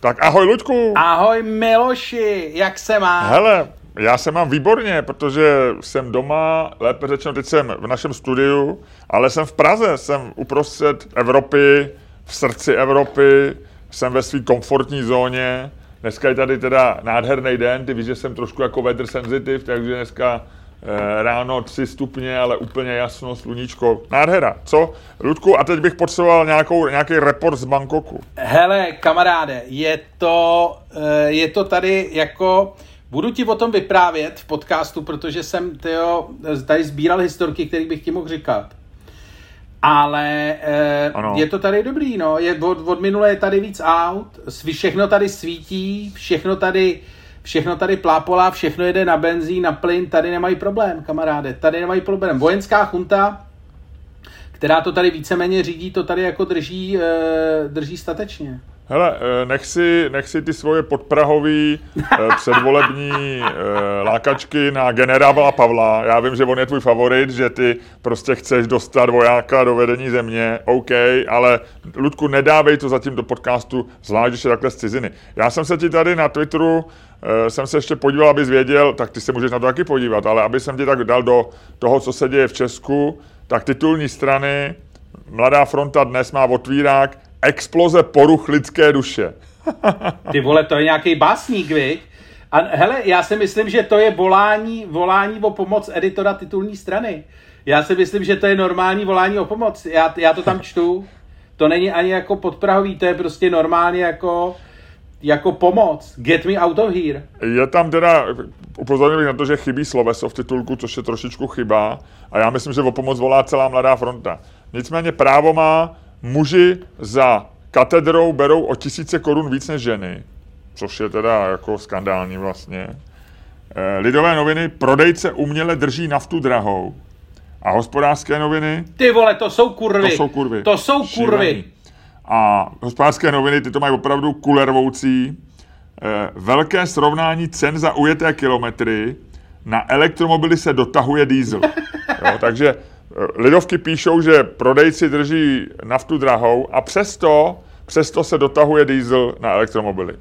Tak ahoj, Luďku. Ahoj, Miloši, jak se máš? Hele, já se mám výborně, protože jsem doma, lépe řečeno, teď jsem v našem studiu, ale jsem v Praze, jsem uprostřed Evropy, v srdci Evropy, jsem ve své komfortní zóně. Dneska je tady teda nádherný den, ty víš, že jsem trošku jako weather sensitive, takže dneska ráno 3 stupně, ale úplně jasno, sluníčko. Nádhera, co? Ludku, a teď bych potřeboval nějaký report z Bangkoku. Hele, kamaráde, je to tady jako... Budu ti o tom vyprávět v podcastu, protože jsem tady sbíral historky, které bych ti mohl říkat. Ale je to tady dobrý, no. Od minule je tady víc aut, všechno tady svítí, všechno tady plápolá, všechno jede na benzín, na plyn, tady nemají problém, kamaráde, tady nemají problém. Vojenská chunta, která to tady víceméně řídí, to tady jako drží statečně. Hele, nech si ty svoje podprahový předvolební lákačky na generála Pavla. Já vím, že on je tvůj favorit, že ty prostě chceš dostat vojáka do vedení země. OK, ale Ludku, nedávej to zatím do podcastu, zvlášť, když je takhle z ciziny. Já jsem se ti tady na Twitteru jsem se ještě podíval, abys věděl, tak ty se můžeš na to taky podívat, ale aby jsem ti tak dal do toho, co se děje v Česku, tak titulní strany Mladá fronta dnes má otvírák Exploze poruch lidské duše. Ty vole, to je nějaký básník, viď? A hele, já si myslím, že to je volání o pomoc editora titulní strany. Já si myslím, že to je normální volání o pomoc. Já to tam čtu. To není ani jako podprahový, to je prostě normálně jako pomoc. Get me out of here. Je tam teda, upozorňuji na to, že chybí sloveso v titulku, což je trošičku chyba. A já myslím, že o pomoc volá celá Mladá fronta. Nicméně právo má muži za katedrou berou o 1000 korun víc než ženy, což je teda jako skandální vlastně. Lidové noviny, prodejce uměle drží naftu drahou. A Hospodářské noviny... Ty vole, to jsou kurvy. To jsou kurvy. A Hospodářské noviny, ty to mají opravdu kulervoucí. Velké srovnání cen za ujeté kilometry. Na elektromobily se dotahuje diesel. Jo, takže... Lidovky píšou, že prodejci drží naftu drahou a přesto se dotahuje diesel na elektromobily.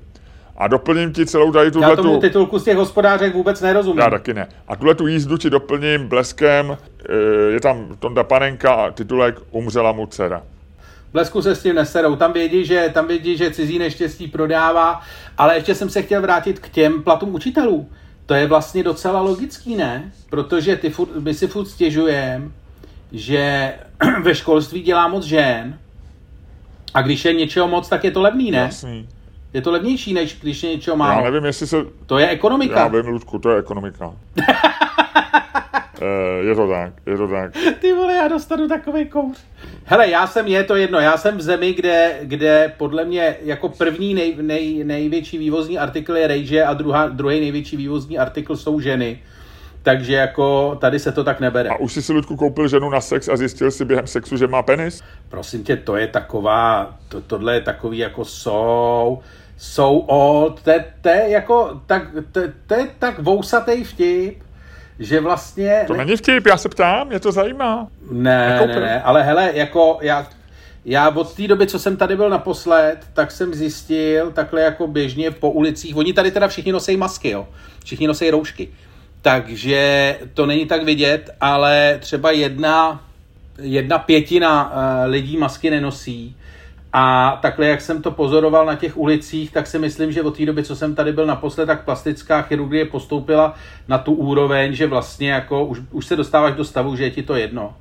A doplním ti celou tady tuhletu... Já tomu titulku z těch Hospodářek vůbec nerozumím. Já taky ne. A tuhletu jízdu ti doplním bleskem, je tam Tonda Panenka a titulek Umřela mu dcera. Blesku se s tím neserou. Tam vědí, že cizí neštěstí prodává, ale ještě jsem se chtěl vrátit k těm platům učitelů. To je vlastně docela logický, ne? Protože my si furt stěžujeme, že ve školství dělá moc žen a když je něčeho moc, tak je to levný, ne? Jasný. Je to levnější, než když je něčeho málo. Já nevím, jestli se... To je ekonomika. Já vím, Ludku, to je ekonomika. Je to tak. Ty vole, já dostanu takovej kouř. Hele, já jsem v zemi, kde podle mě jako první největší vývozní artikl je rejže a druhý největší vývozní artikl jsou ženy. Takže jako tady se to tak nebere. A už jsi si, Ludku, koupil ženu na sex a zjistil si během sexu, že má penis? Prosím tě, to je taková, tohle je takový jako old, to je tak vousatej vtip, že vlastně... To není vtip, já se ptám, mě to zajímá. Ne, ale hele, jako já od té doby, co jsem tady byl naposled, tak jsem zjistil takhle jako běžně po ulicích, oni tady teda všichni nosejí masky, jo, všichni nosejí roušky. Takže to není tak vidět, ale třeba jedna pětina lidí masky nenosí. A takhle, jak jsem to pozoroval na těch ulicích, tak si myslím, že od té doby, co jsem tady byl naposled, tak plastická chirurgie postoupila na tu úroveň, že vlastně jako už se dostáváš do stavu, že je ti to jedno.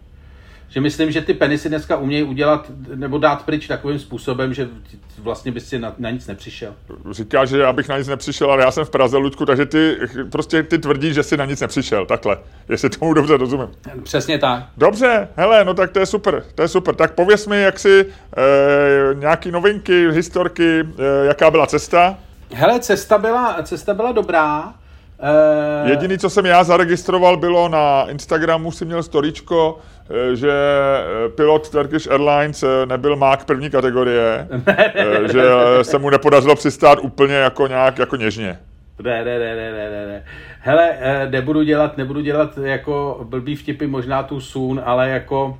Že myslím, že ty penisy dneska umějí udělat nebo dát pryč takovým způsobem, že vlastně bys si na nic nepřišel. Říkáš, že já bych na nic nepřišel, ale já jsem v Praze, Ludku, takže ty tvrdíš, že si na nic nepřišel, takhle, jestli tomu dobře rozumím. Přesně tak. Dobře, hele, no tak to je super. Tak pověz mi, jak si nějaký novinky, historky, jaká byla cesta? Hele, cesta byla dobrá. Jediný, co jsem já zaregistroval, bylo na Instagramu, si měl storyčko, že pilot Turkish Airlines nebyl mák první kategorie, že se mu nepodařilo přistát úplně jako nějak jako něžně. Ne. Hele, nebudu dělat jako blbý vtipy, možná tu sun, ale jako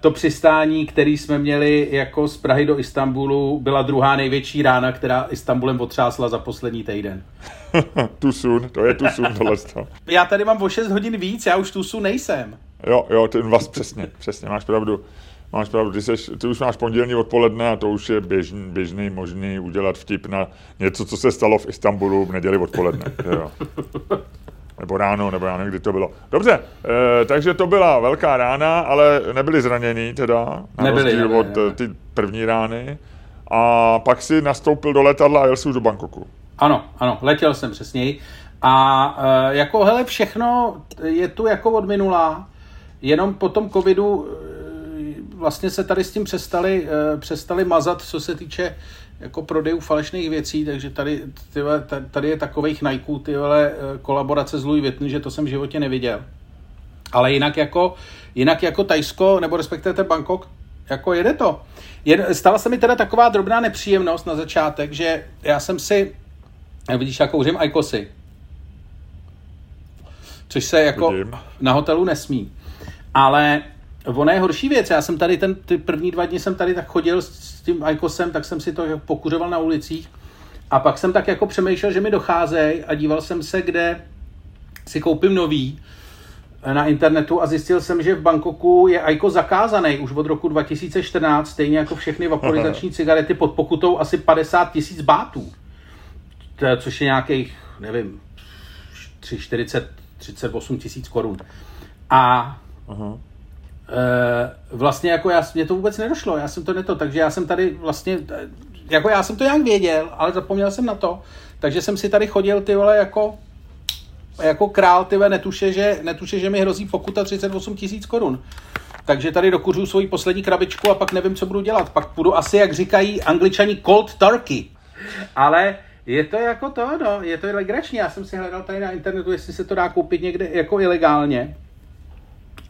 To přistání, který jsme měli jako z Prahy do Istanbulu, byla druhá největší rána, která Istanbulem otřásla za poslední týden. To je tusun. Já tady mám o 6 hodin víc, já už tusun nejsem. Jo, ten vás přesně, máš pravdu. Ty už máš pondělní odpoledne a to už je běžný možný udělat vtip na něco, co se stalo v Istanbulu v neděli odpoledne. Jo. Nebo ráno, nebo já nevím, kdy to bylo. Dobře, takže to byla velká rána, ale nebyli zranění teda, na rozdíl od ty první rány. A pak si nastoupil do letadla a jel jsi už do Bangkoku. Ano, letěl jsem přesněji. A jako hele, všechno je tu jako od minula, jenom po tom covidu vlastně se tady s tím přestali mazat, co se týče jako prodejů falešných věcí, takže tady je takovejch Nikeů, kolaborace s Louis Vuitton, že to jsem v životě neviděl. Ale jinak jako Thajsko, nebo respektive Bangkok, jako jede to. Stala se mi teda taková drobná nepříjemnost na začátek, že já jsem si, vidíš, já kouřím ajkosy, což se jako na hotelu nesmí. Ale ona je horší věc, já jsem tady ty první 2 dny jsem tady tak chodil s tím ajkosem, tak jsem si to pokuřoval na ulicích a pak jsem tak jako přemýšlel, že mi docházejí a díval jsem se, kde si koupím nový na internetu a zjistil jsem, že v Bangkoku je ajkos zakázaný už od roku 2014, stejně jako všechny vaporizační cigarety pod pokutou asi 50 000 bahtů, což je nějakých, nevím, 38 000 korun. A vlastně jako mě to vůbec nedošlo, takže já jsem tady vlastně, jako já jsem to nějak věděl, ale zapomněl jsem na to, takže jsem si tady chodil jako král, netuše, že mi hrozí pokuta 38 000 korun. Takže tady dokuřu svoji poslední krabičku a pak nevím, co budu dělat, pak budu asi, jak říkají Angličani, cold turkey, ale je to jako to, no, je to legrační, já jsem si hledal tady na internetu, jestli se to dá koupit někde jako ilegálně.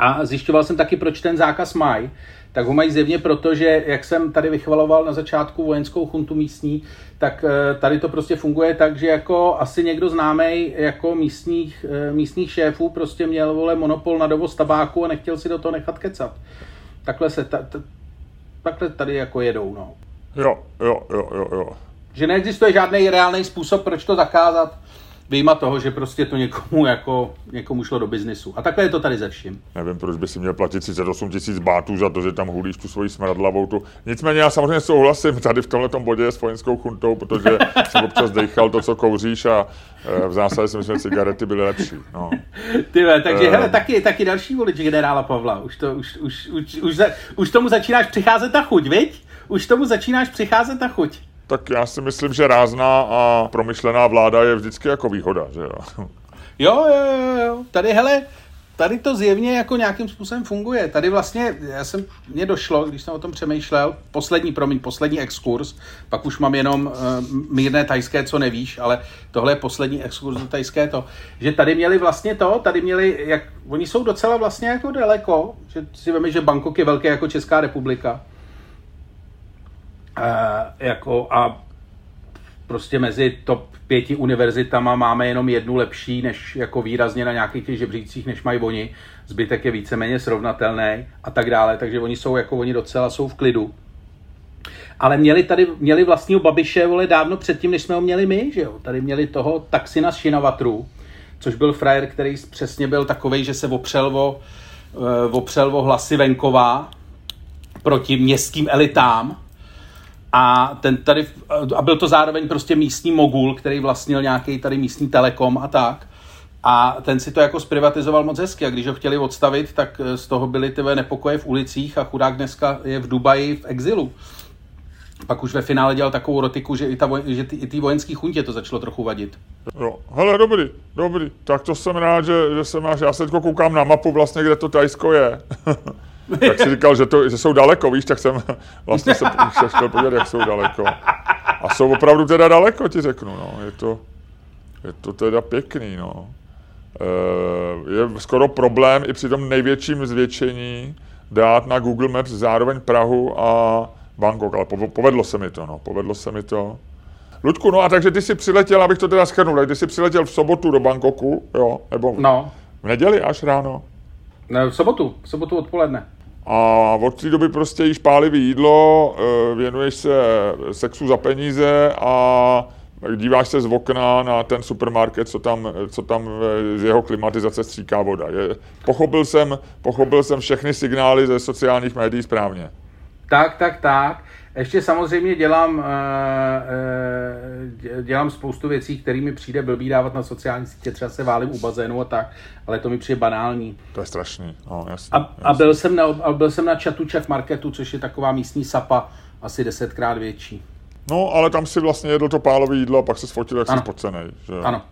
A zjišťoval jsem taky, proč ten zákaz mají. Tak ho mají zjevně proto, že jak jsem tady vychvaloval na začátku vojenskou chuntu místní, tak tady to prostě funguje tak, že jako asi někdo známej jako místních šéfů prostě měl, vole, monopol na dovoz tabáku a nechtěl si do toho nechat kecat. Takhle tady jako jedou, no. Jo. Že neexistuje žádný reálný způsob, proč to zakázat. Vyjma toho, že prostě to někomu šlo do biznesu. A takhle je to tady ze vším. Nevím, proč by si měl platit 38 000 bahtů za to, že tam hulíš tu svoji smradlavou tu. Nicméně já samozřejmě souhlasím tady v tomhletom bodě s vojenskou chuntou, protože jsem občas dejchal to, co kouříš a v zásadě si myslím, že cigarety byly lepší. No. Tyhle, takže hele, taky další volič generála Pavla. Už tomu začínáš přicházet ta chuť, viď? Tak já si myslím, že rázná a promyšlená vláda je vždycky jako výhoda, že jo? Jo. Tady to zjevně jako nějakým způsobem funguje. Tady vlastně, mně došlo, když jsem o tom přemýšlel, poslední exkurs, pak už mám jenom mírné tajské, co nevíš, ale tohle je poslední exkurs do tajské to, že tady měli, jak oni jsou docela vlastně jako daleko, že si vemi, že Bangkok je velký jako Česká republika, a prostě mezi top 5 univerzitama máme jenom jednu lepší, než jako výrazně na nějakých těch žebřících, než mají oni. Zbytek je víceméně srovnatelný a tak dále, takže oni docela jsou v klidu. Ale měli vlastního Babiše, vole, dávno předtím, než jsme ho měli my, že jo? Tady měli toho Thaksina Shinawatru, což byl frajer, který přesně byl takovej, že se opřel o hlasy venková proti městským elitám. A byl to zároveň prostě místní mogul, který vlastnil nějaký tady místní telekom a tak. A ten si to jako zprivatizoval moc hezky. A když ho chtěli odstavit, tak z toho byly ty nepokoje v ulicích a chudák dneska je v Dubaji v exilu. Pak už ve finále dělal takovou rotiku, že i té vojenské chuntě to začalo trochu vadit. Jo, hele, dobrý. Tak to jsem rád, že se máš. Já se teď koukám na mapu vlastně, kde to Thajsko je. Tak si říkal, že jsou daleko, víš, tak jsem vlastně se chtěl podívat, jak jsou daleko. A jsou opravdu teda daleko, ti řeknu, no. Je to teda pěkný, no. Je skoro problém i při tom největším zvětšení dát na Google Maps zároveň Prahu a Bangkok, ale povedlo se mi to. Ludku, no a takže ty jsi přiletěl, abych to teda shrnul, tak ty jsi přiletěl v sobotu do Bangkoku, jo, nebo v neděli až ráno? Ne, v sobotu odpoledne. A od té doby prostě jíš pálivý jídlo, věnuješ se sexu za peníze a díváš se z okna na ten supermarket, co tam z jeho klimatizace stříká voda. Pochopil jsem všechny signály ze sociálních médií správně. Tak. Ještě samozřejmě dělám spoustu věcí, které mi přijde blbý dávat na sociální sítě, třeba se válím u bazénu a tak, ale to mi přijde banální. To je strašný, no, jasný. A byl jsem na chatu Czech Marketu, což je taková místní sapa, asi 10x větší. No, ale tam si vlastně jedl to pálové jídlo a pak se sfotil, jak jsi spocenej. Ano.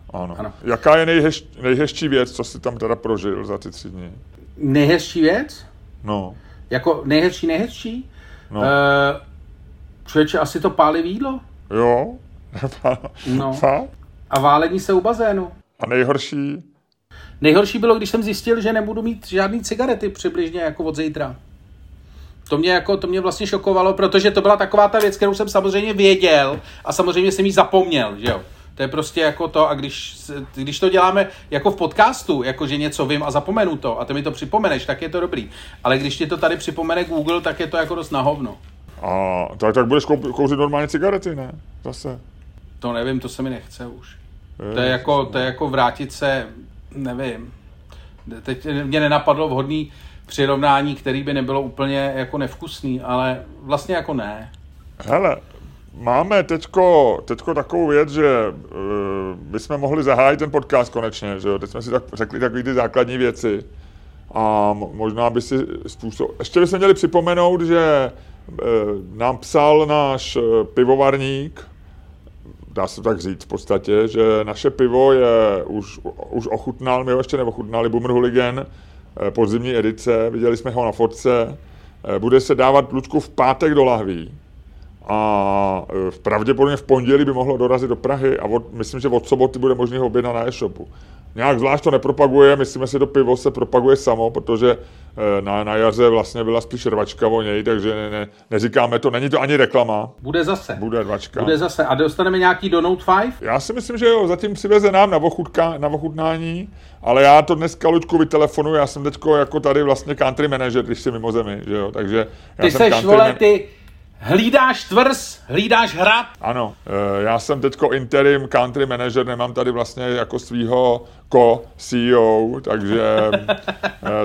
Jaká je nejhezčí věc, co jsi tam teda prožil za ty 3 dny? Nejhezčí věc? No. Jako nejhezčí? No. Člověče, asi to pálivý jídlo? Jo. No. A válení se u bazénu. A nejhorší? Nejhorší bylo, když jsem zjistil, že nebudu mít žádný cigarety přibližně jako od zítra. To mě vlastně šokovalo, protože to byla taková ta věc, kterou jsem samozřejmě věděl a samozřejmě jsem ji zapomněl, že jo. To je prostě jako to, a když to děláme jako v podcastu, jako že něco vím a zapomenu to a ty mi to připomeneš, tak je to dobrý. Ale když ti to tady připomene Google, tak je to jako dost na hovno. A tak budeš kouřit normálně cigarety, ne? Zase. To nevím, to se mi nechce už. To je jako vrátit se, nevím. Teď mě nenapadlo vhodný přirovnání, který by nebylo úplně jako nevkusný, ale vlastně jako ne. Hele, máme teďko takovou věc, že bychom mohli zahájit ten podcast konečně, že jo? Teď jsme si tak řekli takové ty základní věci a možná by si způsob... Ještě bychom měli připomenout, že nám psal náš pivovarník, dá se tak říct v podstatě, že naše pivo je už ochutnal, my ho ještě neochutnali, Boomer Hooligan, podzimní edice, viděli jsme ho na fotce, bude se dávat Ludku v pátek do lahví a pravděpodobně v pondělí by mohlo dorazit do Prahy a myslím, že od soboty bude možný ho objednat na e-shopu. Nějak zvlášť to nepropaguje, myslíme si, to pivo se propaguje samo, protože na jaře vlastně byla spíš rvačka o něj, takže neříkáme to, není to ani reklama. Bude zase. Bude rvačka. Bude zase. A dostaneme nějaký do Note 5? Já si myslím, že jo, zatím přiveze nám na ochutnání, ale já to dneska, Luďku, vytelefonuji, já jsem teďko jako tady vlastně country manager, když jsi mimo zemi, že jo, takže... Ty seš, vole, ty... Hlídáš tvrz, hlídáš hrad. Ano, já jsem teďko interim country manager, nemám tady vlastně jako svýho co-CEO,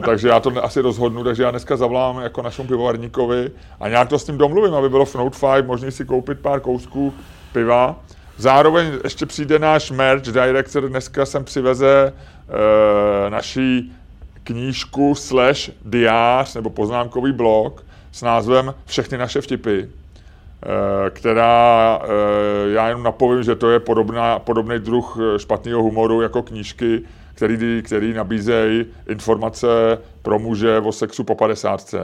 takže já to asi rozhodnu, takže já dneska zavolám jako našemu pivovarníkovi a nějak to s ním domluvím, aby bylo v Note 5 možný si koupit pár kousků piva. Zároveň ještě přijde náš merch director, dneska sem přiveze naší knížku / diář nebo poznámkový blog, s názvem Všechny naše vtipy, která, já jenom napovím, že to je podobný druh špatného humoru jako knížky, který nabízejí informace pro muže o sexu po 50.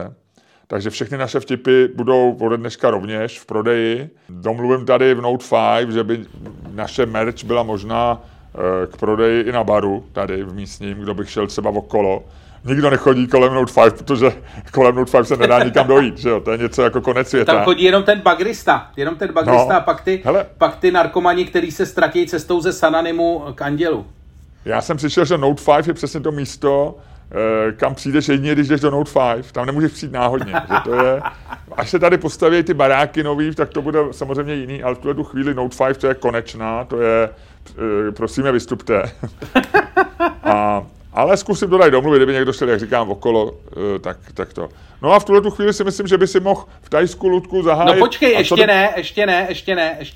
Takže všechny naše vtipy budou ode dneška rovněž v prodeji. Domluvím tady v Note 5, že by naše merch byla možná k prodeji i na baru, tady v místním, kdo bych šel třeba okolo. Nikdo nechodí kolem Note 5, protože kolem Note 5 se nedá nikam dojít, že jo, to je něco jako konec světa. Tam chodí jenom ten bagrista, no, a pak ty narkomani, který se ztratí cestou ze Sananimu k Andělu. Já jsem přišel, že Note 5 je přesně to místo, kam přijdeš jedině, když jdeš do Note 5, tam nemůžeš přijít náhodně, že to je... Až se tady postaví ty baráky nový, tak to bude samozřejmě jiný, ale v tuhle tu chvíli Note 5 to je konečná, to je, prosíme, vystupte. Ale zkusím to tady domluvit, kdyby někdo šel, jak říkám, okolo, tak to. No a v tuhle tu chvíli si myslím, že by si mohl v Thajsku, Ludku, zahájit... No počkej, ještě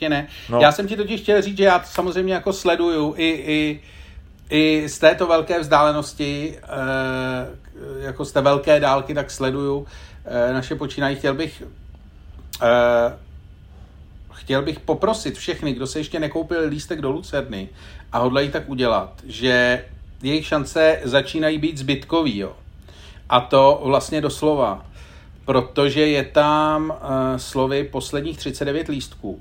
ne. No. Já jsem ti totiž chtěl říct, že já samozřejmě jako sleduju i z této velké vzdálenosti, jako z té velké dálky, tak sleduju naše počínání. Chtěl bych poprosit všechny, kdo se ještě nekoupil lístek do Lucerny a hodlají tak udělat, že... jejich šance začínají být zbytkový, jo. A to vlastně doslova, protože je tam slovy posledních 39 lístků.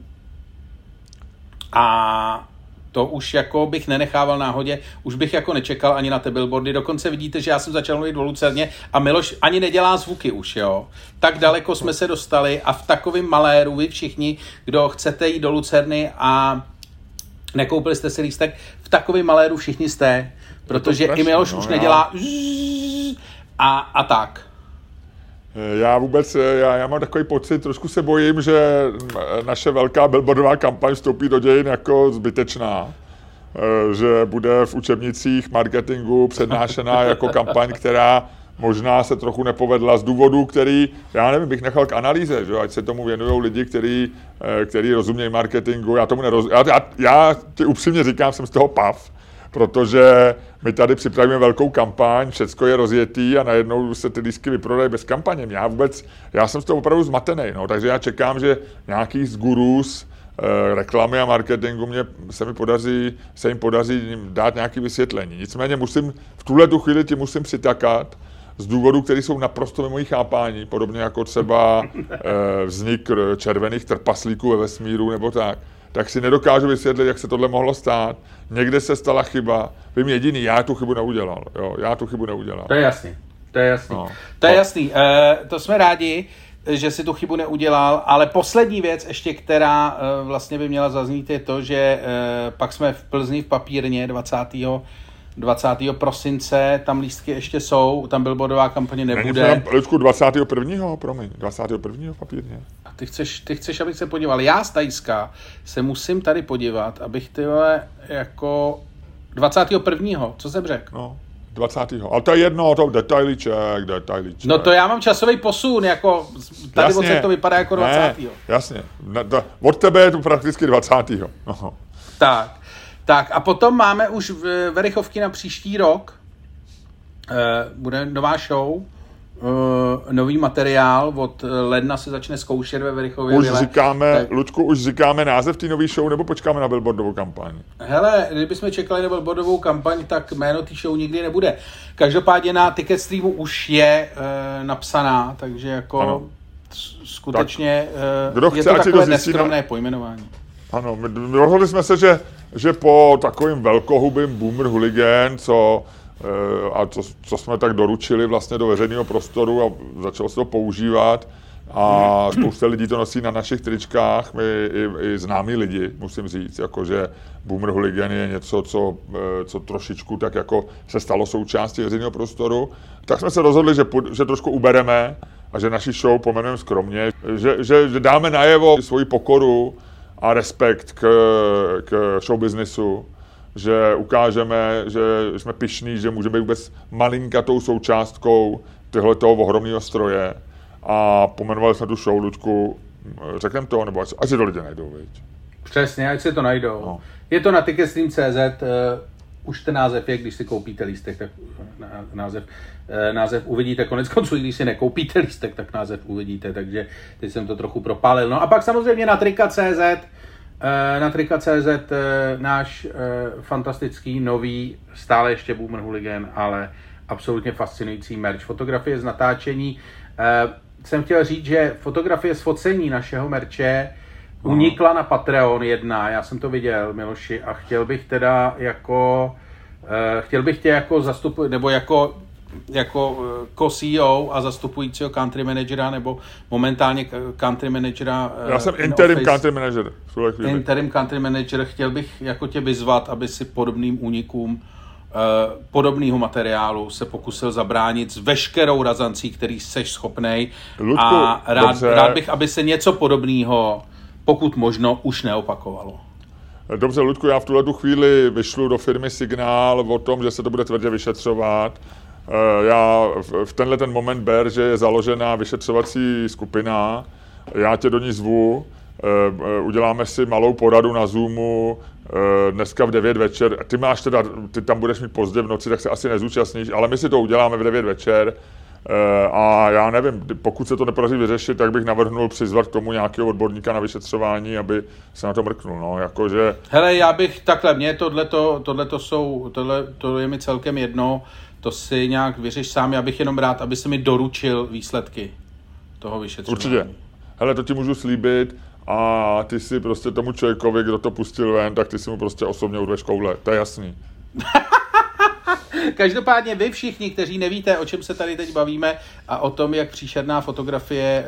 A to už jako bych nenechával náhodě, už bych jako nečekal ani na ty billboardy. Dokonce vidíte, že já jsem začal mluvit o Lucerně a Miloš ani nedělá zvuky už, jo. Tak daleko jsme se dostali a v takovém maléru vy všichni, kdo chcete jít do Lucerny a nekoupili jste si lístek, v takovém maléru všichni jste... Protože strašný, i Miloš už nedělá a tak. Já mám takový pocit, trošku se bojím, že naše velká billboardová kampaň vstoupí do dějin jako zbytečná. Že bude v učebnicích marketingu přednášená jako kampaň, která možná se trochu nepovedla z důvodů, který, já nevím, bych nechal k analýze, že? Ať se tomu věnují lidi, který rozumějí marketingu. Já tomu nerozumím. Já ti upřímně říkám, jsem z toho pav, protože my tady připravíme velkou kampaň, všecko je rozjetý a najednou se ty lístky vyprodají bez kampaně. Já jsem z toho opravdu zmatený, no, takže já čekám, že nějaký z gurus reklamy a marketingu se jim podaří dát nějaké vysvětlení. Nicméně v tuhle tu chvíli ti musím přitakat z důvodů, které jsou naprosto mimo jejich chápání, podobně jako třeba vznik červených trpaslíků ve vesmíru nebo tak si nedokážu vysvětlit, jak se tohle mohlo stát. Někde se stala chyba. Vím jediný, já tu chybu neudělal. Jo, já tu chybu neudělal. To je jasný. No. To jsme rádi, že si tu chybu neudělal, ale poslední věc ještě, která vlastně by měla zaznít, je to, že pak jsme v Plzni v papírně 20. prosince, tam lístky ještě jsou, tam billboardová kampaně nebude. Není tam, Luďku, 21. promiň, 21. papírně. A ty chceš, abych se podíval. Já z Thajska se musím tady podívat, abych tyhle jako 21. co jsem řekl? No. 20. Ale to je jedno, to detailíček. No to já mám časový posun, jako tady jasně, od to vypadá jako 20. Ne, jasně, od tebe je to prakticky 20. No. Tak a potom máme už verichovky na příští rok. Bude nová show, nový materiál, od ledna se začne zkoušet ve Verichově. Luďku, už říkáme název té nový show, nebo počkáme na billboardovou kampaň? Hele, kdybychom čekali na billboardovou kampaň, tak jméno té show nikdy nebude. Každopádně na Ticket Streamu už je napsaná, takže jako ano. Skutečně tak, je to takové neskromné pojmenování. Ano, my rozhodli jsme se, že po takovým velkohubým boomer hooligan, co jsme tak doručili vlastně do veřejného prostoru a začalo se to používat a spousta lidí to nosí na našich tričkách, my i známí lidi, musím říct, jakože boomer hooligan je něco, co trošičku tak jako se stalo součástí veřejného prostoru, tak jsme se rozhodli, že trošku ubereme a že naši show pomenujeme skromně, že dáme najevo svoji pokoru a respekt k show businessu, že ukážeme, že jsme pyšní, že můžeme být vůbec malinkatou součástkou tohletoho ohromného stroje. A pomenovali jsme tu show, Luďku, řekneme to, nebo ať si to lidi najdou, viď? Přesně, ať se to najdou. No. Je to na ticketstream.cz, už ten název je, když si koupíte lístek, tak název uvidíte. Konec konců, když si nekoupíte lístek, tak název uvidíte, takže teď jsem to trochu propálil. No a pak samozřejmě na trika.cz, náš fantastický, nový, stále ještě Boomer Hooligan, ale absolutně fascinující merch. Fotografie z natáčení. Jsem chtěl říct, že fotografie z focení našeho merče unikla na Patreon 1. Já jsem to viděl, Miloši, a chtěl bych teda jako... chtěl bych tě jako zastupovat, nebo jako CEO a zastupujícího country managera, nebo momentálně country managera. Já jsem interim office, country manager. Interim country manager. Chtěl bych jako tě vyzvat, aby si podobným únikům podobného materiálu se pokusil zabránit s veškerou razancí, který jsi schopnej. Ludku, a rád bych, aby se něco podobného, pokud možno, už neopakovalo. Dobře, Ludku, já v tuhle chvíli vyšlu do firmy signál o tom, že se to bude tvrdě vyšetřovat. Já v tenhle ten moment ber, že je založená vyšetřovací skupina, já tě do ní zvu, uděláme si malou poradu na Zoomu dneska v 9 večer. Ty tam budeš mít pozdě v noci, tak se asi nezúčastníš, ale my si to uděláme v 9 večer a já nevím, pokud se to nepodaří vyřešit, tak bych navrhnul přizvat k tomu nějakého odborníka na vyšetřování, aby se na to mrknul, no, jakože... Hele, já bych takhle, mně tohle je mi celkem jedno, to si nějak vyřeš sám, já bych jenom rád, aby se mi doručil výsledky toho vyšetření. Určitě. Hele, to ti můžu slíbit a ty si prostě tomu člověkovi, kdo to pustil ven, tak ty si mu prostě osobně urveš koule, to je jasný. Každopádně vy všichni, kteří nevíte, o čem se tady teď bavíme a o tom, jak příšerná fotografie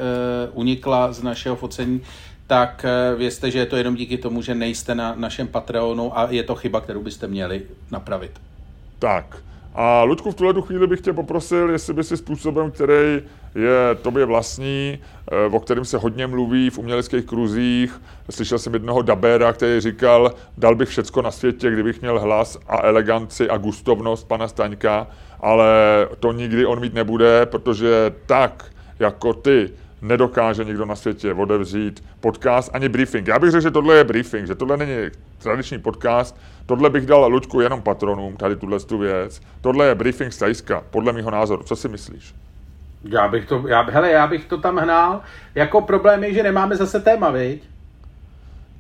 unikla z našeho focení, tak vězte, že je to jenom díky tomu, že nejste na našem Patreonu a je to chyba, kterou byste měli napravit. Tak. A Luďku, v tuhle chvíli bych tě poprosil, jestli by si způsobem, který je tobě vlastní, o kterém se hodně mluví v uměleckých kruzích. Slyšel jsem jednoho dabéra, který říkal, dal bych všecko na světě, kdybych měl hlas a eleganci a gustovnost pana Staňka, ale to nikdy on mít nebude, protože tak, jako ty, nedokáže nikdo na světě odevřít podcast ani briefing. Já bych řekl, že tohle je briefing, že tohle není tradiční podcast, tohle bych dal Luďku jenom patronům, tady tuhle tu věc. Tohle je briefing z Thajska, podle mýho názoru. Co si myslíš? Já bych to tam hnal. Jako problém je, že nemáme zase téma, viď?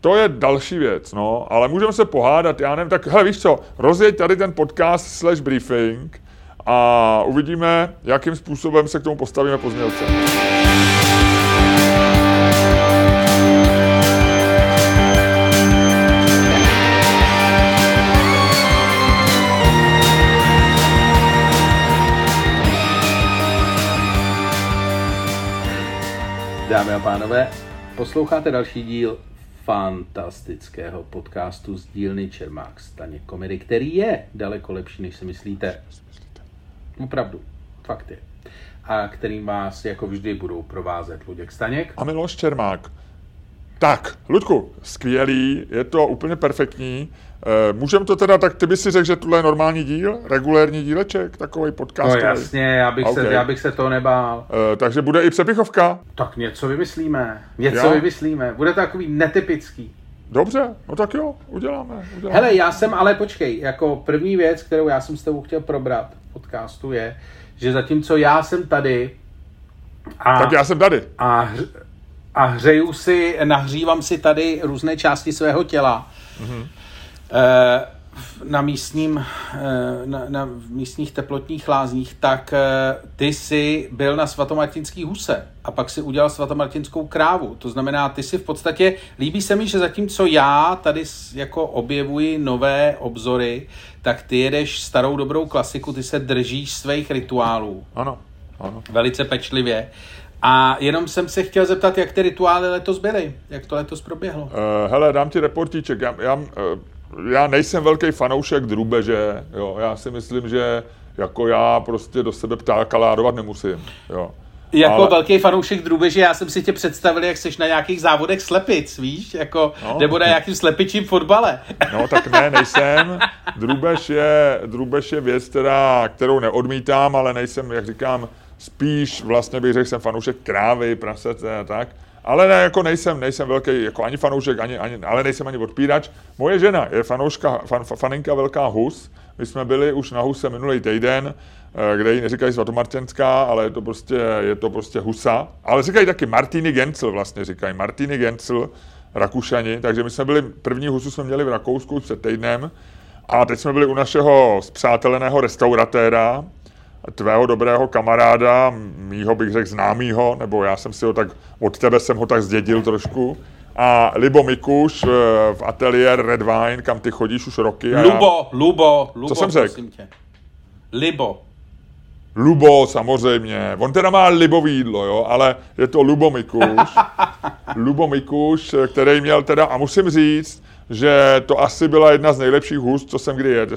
To je další věc, no, ale můžeme se pohádat, já nevím, tak hele, víš co, rozjeď tady ten podcast / briefing a uvidíme, jakým způsobem se k tomu postavíme pozdějce. Dámy a pánové, posloucháte další díl fantastického podcastu z dílny Čermák Staněk Komedy, který je daleko lepší, než si myslíte. Opravdu, fakt je. A kterým vás jako vždy budou provázet Luděk Staněk a Miloš Čermák. Tak, Ludku, skvělý, je to úplně perfektní. Můžeme to teda, tak ty bys si řekl, že tohle je normální díl, regulérní díleček, takovej podcastový. No jasně, já bych se toho nebál. Takže bude i přepichovka. Tak něco vymyslíme, bude takový netypický. Dobře, no tak jo, uděláme. Hele, ale počkej, první věc, kterou já jsem s tebou chtěl probrat v podcastu je, že zatímco já jsem tady a... Tak já jsem tady. A nahřívám si tady různé části svého těla. Mm-hmm. Na místních teplotních lázních, tak ty jsi byl na svatomartinský huse a pak si udělal svatomartinskou krávu. To znamená, ty si v podstatě, líbí se mi, že zatímco já tady jako objevuji nové obzory, tak ty jedeš starou dobrou klasiku, ty se držíš svých rituálů. Ano. Velice pečlivě. A jenom jsem se chtěl zeptat, jak ty rituály letos byly, jak to letos proběhlo. Hele, dám ti reportíček. Já nejsem velký fanoušek drůbeže, jo. Já si myslím, že jako já prostě do sebe ptáka ládovat nemusím, jo. Velký fanoušek drůbeže, já jsem si tě představil, jak seš na nějakých závodech slepic, víš, nebo na nějakým slepičím fotbale. No tak ne, nejsem. Drůbež je věc, kterou neodmítám, ale nejsem, jak říkám, spíš vlastně bych řekl, jsem fanoušek krávy, prasece a tak. Ale ne, jako nejsem velký, jako ani fanoušek, ale nejsem ani odpírač. Moje žena je faninka velká hus. My jsme byli už na huse minulý týden, kde ji neříkají svatomartinská, ale je to prostě husa. Ale říkají taky Martini Genzel, Rakušani. Takže my jsme byli, první husu jsme měli v Rakousku před týdnem. A teď jsme byli u našeho spřáteleného restauratéra, tvého dobrého kamaráda, mýho bych řekl známýho, nebo já jsem si ho tak, od tebe jsem ho tak zdědil trošku. A Lubo Mikuš v ateliér Red Wine, kam ty chodíš už roky. A Lubo, co jsem řekl? Lubo, samozřejmě. On teda má libový jídlo, jo, ale je to Lubo Mikuš, který měl teda, a musím říct, že to asi byla jedna z nejlepších hůst, co jsem kdy jedl.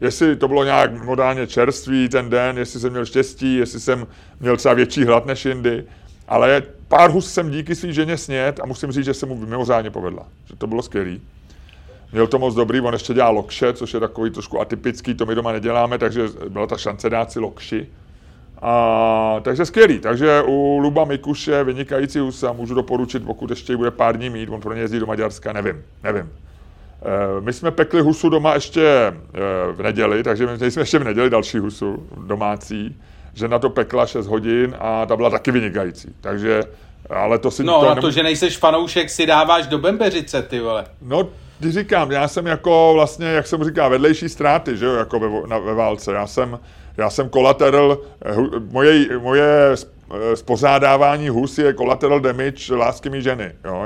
Jestli to bylo nějak modálně čerství ten den, jestli jsem měl štěstí, jestli jsem měl třeba větší hlad než jindy, ale pár hůst jsem díky svý ženě snědl a musím říct, že se mu mimořádně povedla, že to bylo skvělý. Měl to moc dobrý, on ještě dělá lokše, což je takový trošku atypický, to my doma neděláme, takže byla ta šance dát si lokši. A, takže skvělý, takže u Luba Mikuše vynikající husa, můžu doporučit, pokud ještě bude pár dní mít, on pro ně jezdí do Maďarska, nevím. My jsme pekli husu doma ještě v neděli, takže my jsme ještě v neděli další husu domácí, žena to pekla 6 hodin a ta byla taky vynikající, takže, ale to si... že nejseš fanoušek, si dáváš do bembeřice, ty vole. No, když říkám, já jsem jako vlastně, jak se mu říká, vedlejší ztráty, že jo, jako ve válce, já jsem collateral, moje spořádávání hus je collateral damage lásky mý ženy. Jo?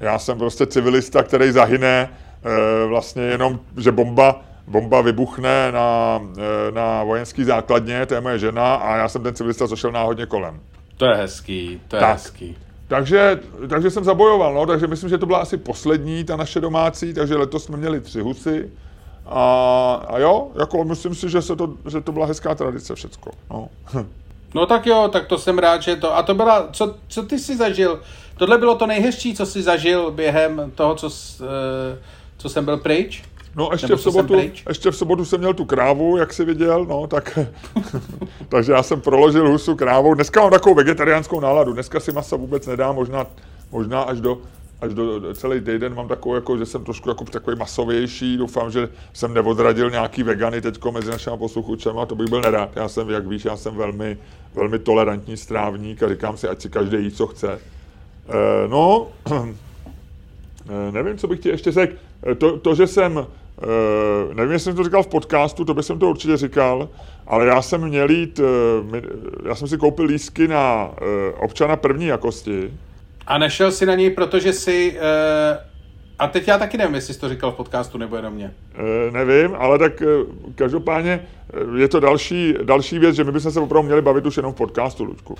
Já jsem prostě civilista, který zahyne vlastně jenom, že bomba vybuchne na vojenský základně, to je moje žena a já jsem ten civilista, co šel náhodně kolem. To je hezký. Takže jsem zabojoval, no, takže myslím, že to byla asi poslední ta naše domácí, takže letos jsme měli 3 husy. A jo, jako myslím si, že to byla hezká tradice všecko. No. No tak jo, tak to jsem rád, že to... A to byla... Co ty jsi zažil? Tohle bylo to nejhezčí, co jsi zažil během toho, co jsem byl pryč? No ještě v sobotu jsem měl tu krávu, jak jsi viděl, no tak... takže já jsem proložil husu krávou. Dneska mám takovou vegetariánskou náladu. Dneska si masa vůbec nedám, možná až do celý týden mám takovou, jako, že jsem trošku jako takový masovější. Doufám, že jsem neodradil nějaký vegany teďko mezi našimi posluchačema, to bych byl nerád. Já jsem, jak víš, velmi, velmi tolerantní strávník a říkám si, ať si každý jí, co chce. Nevím, co bych ti ještě řekl. To, že jsem, nevím, jestli jsem to říkal v podcastu, to bych jsem to určitě říkal, ale já jsem měl jít, já jsem si koupil lístky na občana první jakosti. A nešel jsi na něj, protože jsi... A teď já taky nevím, jestli jsi to říkal v podcastu nebo jenom mě. Nevím, ale tak každopádně je to další věc, že my bychom se opravdu měli bavit už jenom v podcastu, Luďku.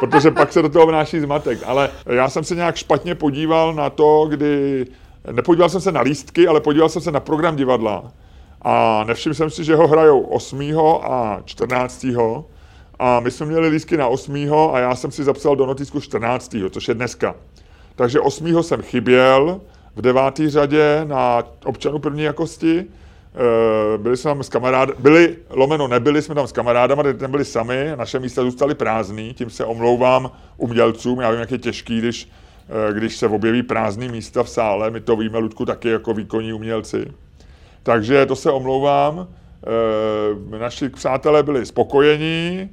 Protože pak se do toho vnáší zmatek. Ale já jsem se nějak špatně podíval na to, kdy... Nepodíval jsem se na lístky, ale podíval jsem se na program divadla. A nevšiml jsem si, že ho hrajou 8. a 14. A my jsme měli lístky na 8. a já jsem si zapsal do notýsku 14., což je dneska. Takže 8. jsem chyběl v 9. řadě na občanu první jakosti. Byli jsme tam s kamarády, nebyli jsme tam s kamarádama, teď nebyli sami, naše místa zůstaly prázdný, tím se omlouvám umělcům, já vím, jak je těžký, když se objeví prázdný místa v sále, my to víme, Ludku, taky jako výkonní umělci. Takže to se omlouvám, naši přátelé byli spokojení,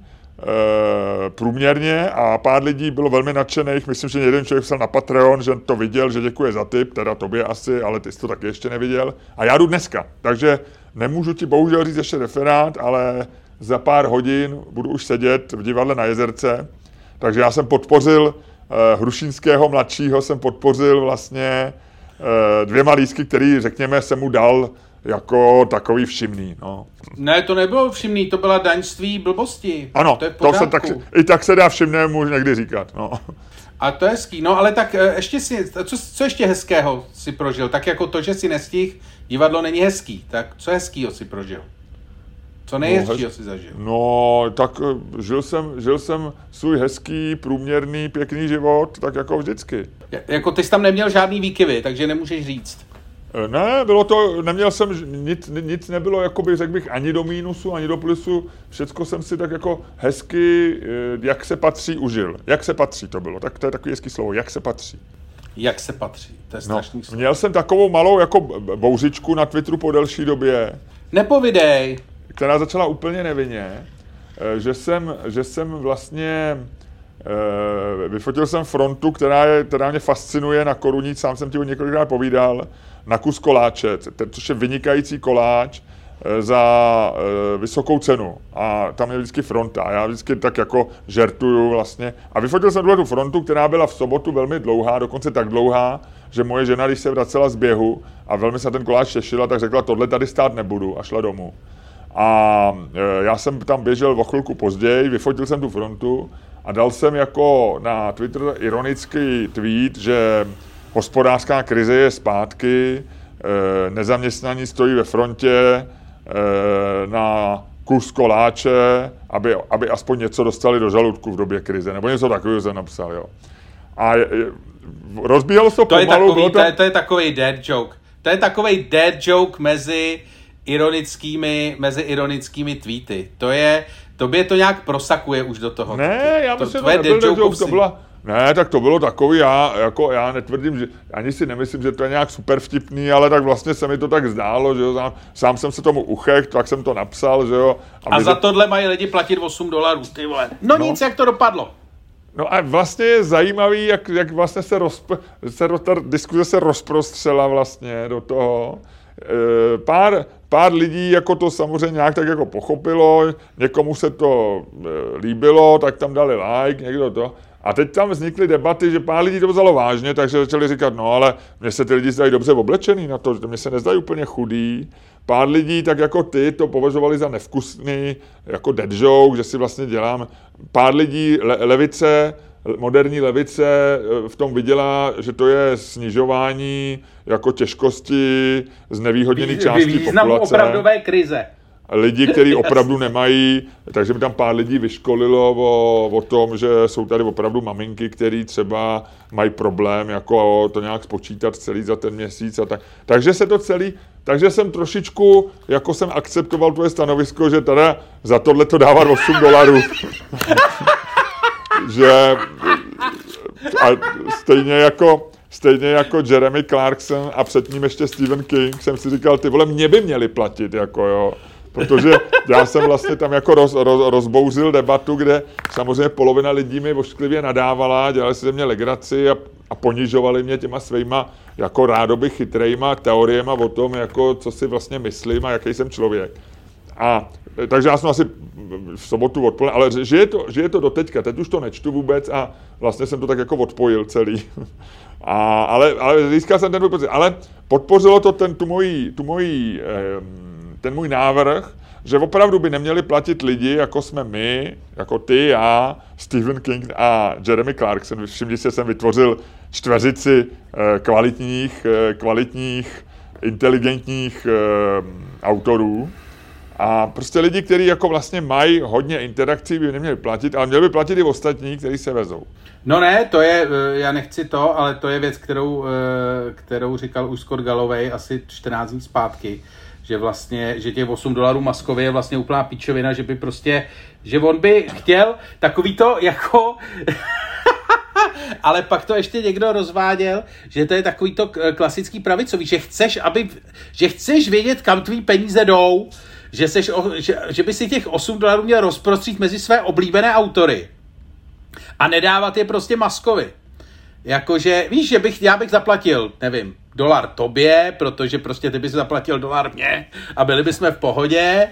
průměrně a pár lidí bylo velmi nadšených, myslím, že jeden člověk psal na Patreon, že to viděl, že děkuje za tip, teda tobě asi, ale ty jsi to taky ještě neviděl a já jdu dneska, takže nemůžu ti bohužel říct ještě referát, ale za pár hodin budu už sedět v divadle na Jezerce, takže já jsem podpořil Hrušínského mladšího, jsem podpořil vlastně 2 lístky, který řekněme se mu dal jako takový všimný, no. Ne, to nebylo všimný, to byla daňství blbosti. Ano, to je tak se dá všimnému někdy říkat, no. A to je hezký, no ale tak ještě si, co ještě hezkého si prožil? Tak jako to, že si nestih, divadlo není hezký, tak co hezkýho si prožil? Co nejhezčího si zažil? No, tak žil jsem svůj hezký, průměrný, pěkný život, tak jako vždycky. Jako ty jsi tam neměl žádný výkyvy, takže nemůžeš říct. Ne, bylo to, neměl jsem, nic nebylo, jakoby, řekl bych, ani do mínusu, ani do plusu, všecko jsem si tak jako hezky, jak se patří, užil. Jak se patří to bylo, tak to je takový hezký slovo, jak se patří. Jak se patří, to je strašný slovo. Měl jsem takovou malou jako bouřičku na Twitteru po delší době. Nepovidej. Která začala úplně nevinně, že jsem vlastně... Vyfotil jsem frontu, která mě fascinuje na Koruníc, sám jsem ti ho několikrát povídal, na kus koláče, což je vynikající koláč za vysokou cenu. A tam je vždycky fronta, já vždycky tak jako žertuju vlastně. A vyfotil jsem tu frontu, která byla v sobotu velmi dlouhá, dokonce tak dlouhá, že moje žena, když se vracela z běhu a velmi se ten koláč těšila, tak řekla, tohle tady stát nebudu a šla domů. A já jsem tam běžel o chvilku později, vyfotil jsem tu frontu a dal jsem jako na Twitter ironický tweet, že hospodářská krize je zpátky, nezaměstnaní stojí ve frontě na kus koláče, aby aspoň něco dostali do žaludku v době krize, nebo něco takového jsem napsal, jo. A rozbíhalo se pomalu... To je takovej dead joke. To je takovej dead joke mezi ironickými tweety. To je... Tobě to nějak prosakuje už do toho. Ne, já myslím, že to nebyl to byla... Ne, tak to bylo takový, já netvrdím, že ani si nemyslím, že to je nějak super vtipný, ale tak vlastně se mi to tak zdálo, že jo, sám jsem se tomu uchech, tak jsem to napsal, že jo. A za tohle mají lidi platit $8, ty vole. No nic, jak to dopadlo. No a vlastně je zajímavý, jak vlastně ta diskuze se rozprostřela vlastně do toho. Pár lidí jako to samozřejmě nějak tak jako pochopilo, někomu se to líbilo, tak tam dali like, někdo to. A teď tam vznikly debaty, že pár lidí to vzalo vážně, takže začali říkat, no ale mně se ty lidi zdají dobře oblečený na to, mně se nezdají úplně chudý. Pár lidí, tak jako ty, to považovali za nevkusný, jako dead joke, že si vlastně dělám. Pár lidí, levice, moderní levice v tom viděla, že to je snižování jako těžkosti znevýhodněných částí populace. Významu opravdové krize. lidi, kteří opravdu nemají, takže mi tam pár lidí vyškolilo o tom, že jsou tady opravdu maminky, které třeba mají problém jako to nějak spočítat celý za ten měsíc a tak. Takže se to celý, takže jsem trošičku, jako jsem akceptoval tvoje stanovisko, že teda za tohle to dávat $8. Že a stejně jako Jeremy Clarkson a před ním ještě Stephen King, jsem si říkal, ty vole, mě by měli platit, jako jo. Protože já jsem vlastně tam jako rozbouřil debatu, kde samozřejmě polovina lidí mi ošklivě nadávala, dělali si ze mě legraci a ponižovali mě těma svýma jako rádoby chytrejma teoriema o tom, jako co si vlastně myslím a jaký jsem člověk. A takže já jsem asi v sobotu odpojil, ale že je to doteďka, teď už to nečtu vůbec a vlastně jsem to tak jako odpojil celý. Ale získal jsem ten můj pocit. Ale podpořilo to ten můj návrh, že opravdu by neměli platit lidi, jako jsme my, jako ty, já, Stephen King a Jeremy Clarkson. Všimli jste, jsem vytvořil čtveřici kvalitních, inteligentních autorů. A prostě lidi, kteří jako vlastně mají hodně interakcí, by neměli platit, ale měli by platit i ostatní, kteří se vezou. No ne, to je, já nechci to, ale to je věc, kterou říkal už Scott Galloway asi 14 dní zpátky, že vlastně, že těch $8 Muskovi je vlastně úplná pičovina, že by prostě, že on by chtěl takový to jako... Ale pak to ještě někdo rozváděl, že to je takový to klasický pravicový, že chceš vědět, kam tvý peníze jdou, že by si těch $8 měl rozprostřít mezi své oblíbené autory a nedávat je prostě Muskovi. Jakože, víš, že já bych zaplatil, nevím, $1 tobě, protože prostě ty bys zaplatil $1 mě a byli bychom v pohodě.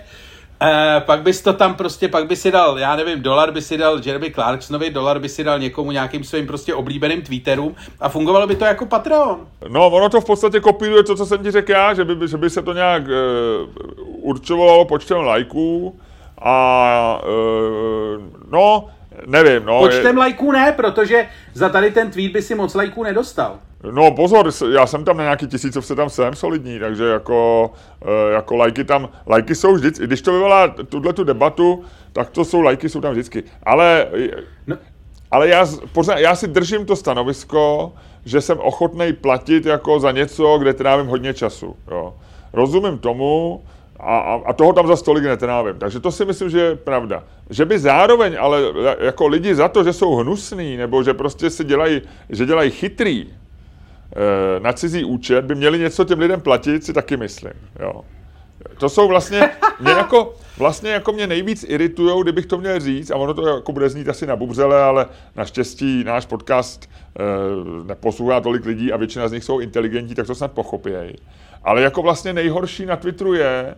Pak bys to tam prostě, pak by si dal, já nevím, $1 by si dal Jeremy Clarksonovi, $1 by si dal někomu nějakým svým prostě oblíbeným Twitterům a fungovalo by to jako Patreon. No, ono to v podstatě kopíruje to, co jsem ti řekl já, že by se to nějak určovalo počtem lajků a no, nevím. No, počtem lajků ne, protože za tady ten tweet by si moc lajků nedostal. No pozor, já jsem tam na nějaký tisícovce, tam jsem solidní, takže jako lajky jsou vždycky, když to vyvolá tuhletu debatu, tak to jsou lajky, jsou tam vždycky. Ale já si držím to stanovisko, že jsem ochotnej platit jako za něco, kde trávím hodně času, jo. Rozumím tomu a toho tam zas tolik netrávím, takže to si myslím, že je pravda. Že by zároveň, ale jako lidi za to, že jsou hnusný, nebo že prostě se dělají, že dělají chytrý, na cizí účet, by měli něco těm lidem platit, si taky myslím, jo. To jsou vlastně mě nejvíc iritujou, kdybych to měl říct, a ono to jako bude znít asi na bubřele, ale naštěstí náš podcast neposlouchá tolik lidí a většina z nich jsou inteligentní, tak to snad pochopějí. Ale jako vlastně nejhorší na Twitteru je,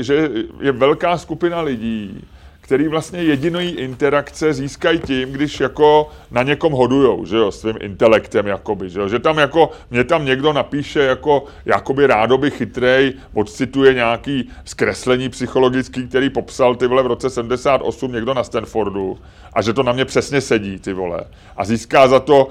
že je velká skupina lidí, který vlastně jediný interakce získají tím, když jako na někom hodujou, že jo, svým intelektem jakoby, že jo, že tam jako, mě tam někdo napíše jako, jakoby rádoby chytrej, odcituje nějaký zkreslení psychologický, který popsal, ty vole, v roce 78 někdo na Stanfordu a že to na mě přesně sedí, ty vole, a získá za to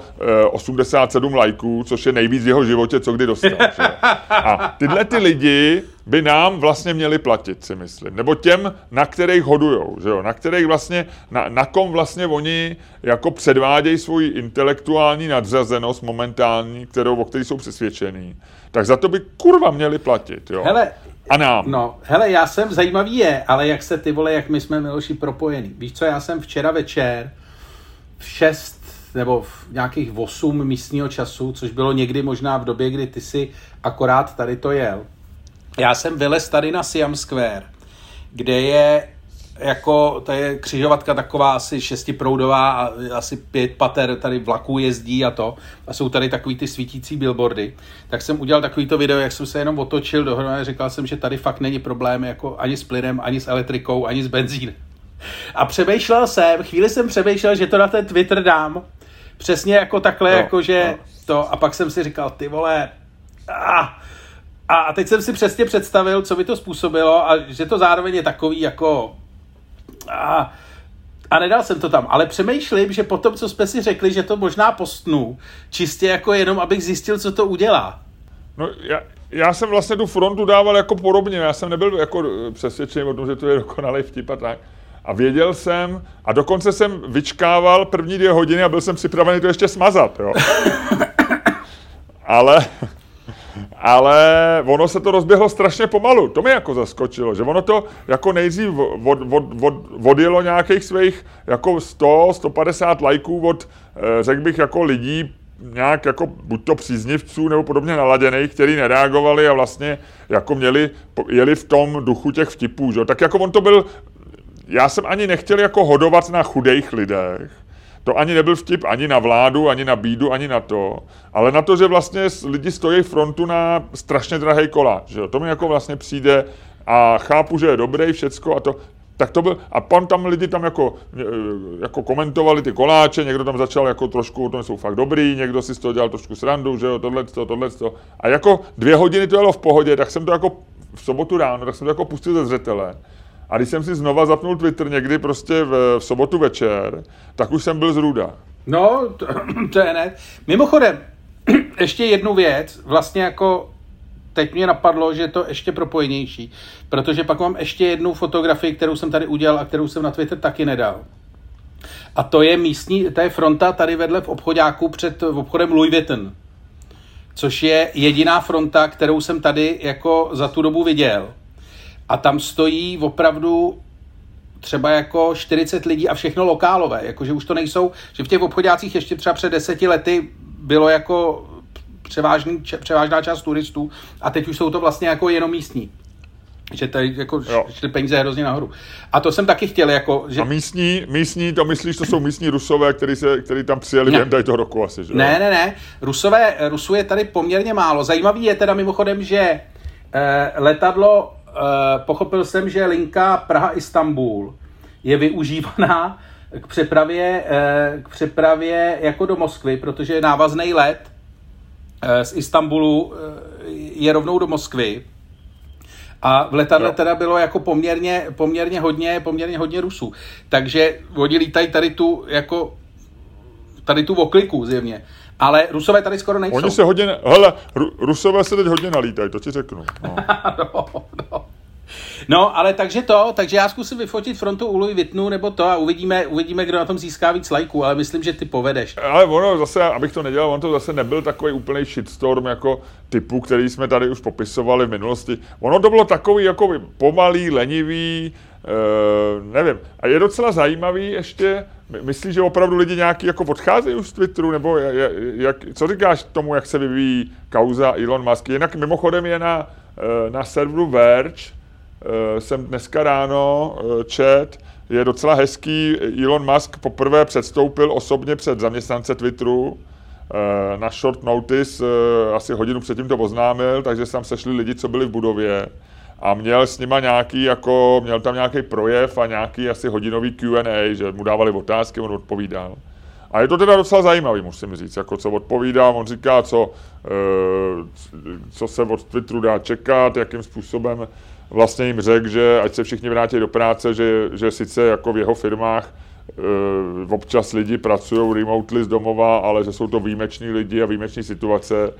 87 lajků, což je nejvíc v jeho životě, co kdy dostal, že jo. A tyhle ty lidi by nám vlastně měli platit, si myslím. Nebo těm, na kterých hodujou, že jo? Na kterých vlastně, na kom vlastně oni jako předvádějí svoji intelektuální nadřazenost momentální, o který jsou přesvědčený. Tak za to by kurva měli platit, jo? Hele, a nám. No, hele, já jsem, zajímavý je, ale jak se ty vole, jak my jsme, Miloši, propojený. Víš co, já jsem včera večer v 6 nebo v nějakých 8 místního času, což bylo někdy možná v době, kdy ty si akorát tady to jel, já jsem vylez tady na Siam Square, kde je jako, to je křižovatka taková asi 6proudová a asi 5 pater tady vlaků jezdí a to. A jsou tady takový ty svítící billboardy. Tak jsem udělal takovýto video, jak jsem se jenom otočil dohromady, říkal jsem, že tady fakt není problém jako ani s plynem, ani s elektrikou, ani s benzínem. A chvíli jsem přemýšlel, že to na ten Twitter dám. Přesně jako takhle, no, jakože no. To. A pak jsem si říkal, ty vole, A teď jsem si přesně představil, co by to způsobilo a že to zároveň je takový jako... A nedal jsem to tam, ale přemýšlím, že po tom, co jsme si řekli, že to možná postnu, čistě jako jenom, abych zjistil, co to udělá. No, já, Já jsem vlastně tu frontu dával jako podobně, já jsem nebyl jako přesvědčený o tom, že to je dokonalý vtip a tak. A věděl jsem, a dokonce jsem vyčkával první 2 hodiny a byl jsem připravený to ještě smazat, jo. Ale ono se to rozběhlo strašně pomalu, to mě jako zaskočilo, že ono to jako nejdřív odjelo nějakých svých jako 100-150 lajků od, řekl bych, jako lidí, nějak jako buď to příznivců nebo podobně naladěných, kteří nereagovali a vlastně jako měli, jeli v tom duchu těch vtipů, že? Tak jako on to byl, já jsem ani nechtěl jako hodovat na chudých lidech, to ani nebyl vtip ani na vládu, ani na bídu, ani na to, ale na to, že vlastně lidi stojí frontu na strašně drahej koláč, že? To mi jako vlastně přijde a chápu, že je dobrý všecko a to. Tak to byl, a pan tam lidi tam jako komentovali ty koláče, někdo tam začal jako trošku, to jsou fakt dobrý, někdo si z toho dělal trošku srandu, že jo, tohleto. A jako 2 hodiny to jelo v pohodě, tak jsem to jako v sobotu ráno, tak jsem to jako pustil ze zřetele. A když jsem si znova zapnul Twitter někdy prostě v sobotu večer, tak už jsem byl zrůda. No, to je ne. Mimochodem, ještě jednu věc, vlastně jako teď mě napadlo, že je to ještě propojenější, protože pak mám ještě jednu fotografii, kterou jsem tady udělal a kterou jsem na Twitter taky nedal. A to je místní, to je fronta tady vedle v obchodáku před obchodem Louis Vuitton, což je jediná fronta, kterou jsem tady jako za tu dobu viděl. A tam stojí opravdu třeba jako 40 lidí a všechno lokálové, jakože už to nejsou, že v těch obchodácích ještě třeba před 10 lety bylo jako převážná část turistů a teď už jsou to vlastně jako jenom místní. Že tady jako šli peníze hrozně nahoru. A to jsem taky chtěl jako... Že... A místní, to myslíš, to jsou místní Rusové, který tam přijeli během tady toho roku asi, že? Ne. Rusů je tady poměrně málo. Zajímavý je teda mimochodem, že letadlo, pochopil jsem, že linka Praha-Istanbul je využívaná k přepravě jako do Moskvy, protože je návazný let z Istanbulu je rovnou do Moskvy. A v letadle teda bylo jako poměrně hodně Rusů. Takže oni lítají tady tu okliku zjevně. Ale Rusové tady skoro nejsou. Oni se hodně, hele, Rusové se teď hodně nalítají, to ti řeknu. No. No, ale takže já zkusím vyfotit frontu u Louis Vuittonu nebo to a uvidíme, kdo na tom získá víc lajků, ale myslím, že ty povedeš. Ale ono zase, abych to nedělal, on to zase nebyl takový úplný shitstorm jako typu, který jsme tady už popisovali v minulosti. Ono to bylo takový jako pomalý, lenivý, nevím. A je docela zajímavý ještě, myslíš, že opravdu lidi nějaký jako odcházejí už z Twitteru, nebo jak, co říkáš tomu, jak se vyvíjí kauza Elon Musk? Jinak mimochodem je na serveru Verge, jsem dneska ráno čet, je docela hezký, Elon Musk poprvé předstoupil osobně před zaměstnance Twitteru, na short notice, asi hodinu předtím to oznámil, takže tam sešli lidi, co byli v budově a měl s nima měl tam nějaký projev a nějaký asi hodinový Q&A, že mu dávali otázky, on odpovídal. A je to teda docela zajímavý, musím říct, jako co odpovídá, on říká, co se od Twitteru dá čekat, jakým způsobem vlastně jim řekl, že ať se všichni vrátí do práce, že sice jako v jeho firmách občas lidi pracují remotely z domova, ale že jsou to výjimeční lidi a výjimeční situace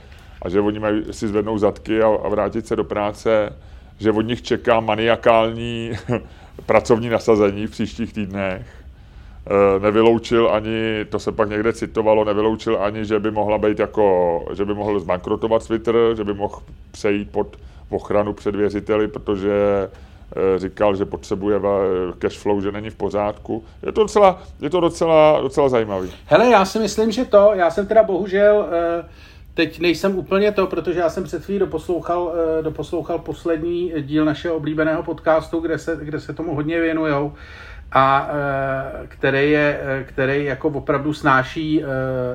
a že oni mají si zvednou zadky a vrátit se do práce, že od nich čeká maniakální pracovní nasazení v příštích týdnech. Nevyloučil ani, to se pak někde citovalo, nevyloučil ani, že by mohla být jako, že by mohl zbankrotovat Twitter, že by mohl přejít pod ochranu před věřiteli, protože říkal, že potřebuje cashflow, že není v pořádku. Je to docela zajímavý. Hele, já si myslím, že já jsem teda bohužel, teď nejsem úplně to, protože já jsem před chvílí doposlouchal poslední díl našeho oblíbeného podcastu, kde se tomu hodně věnujou a který jako opravdu snáší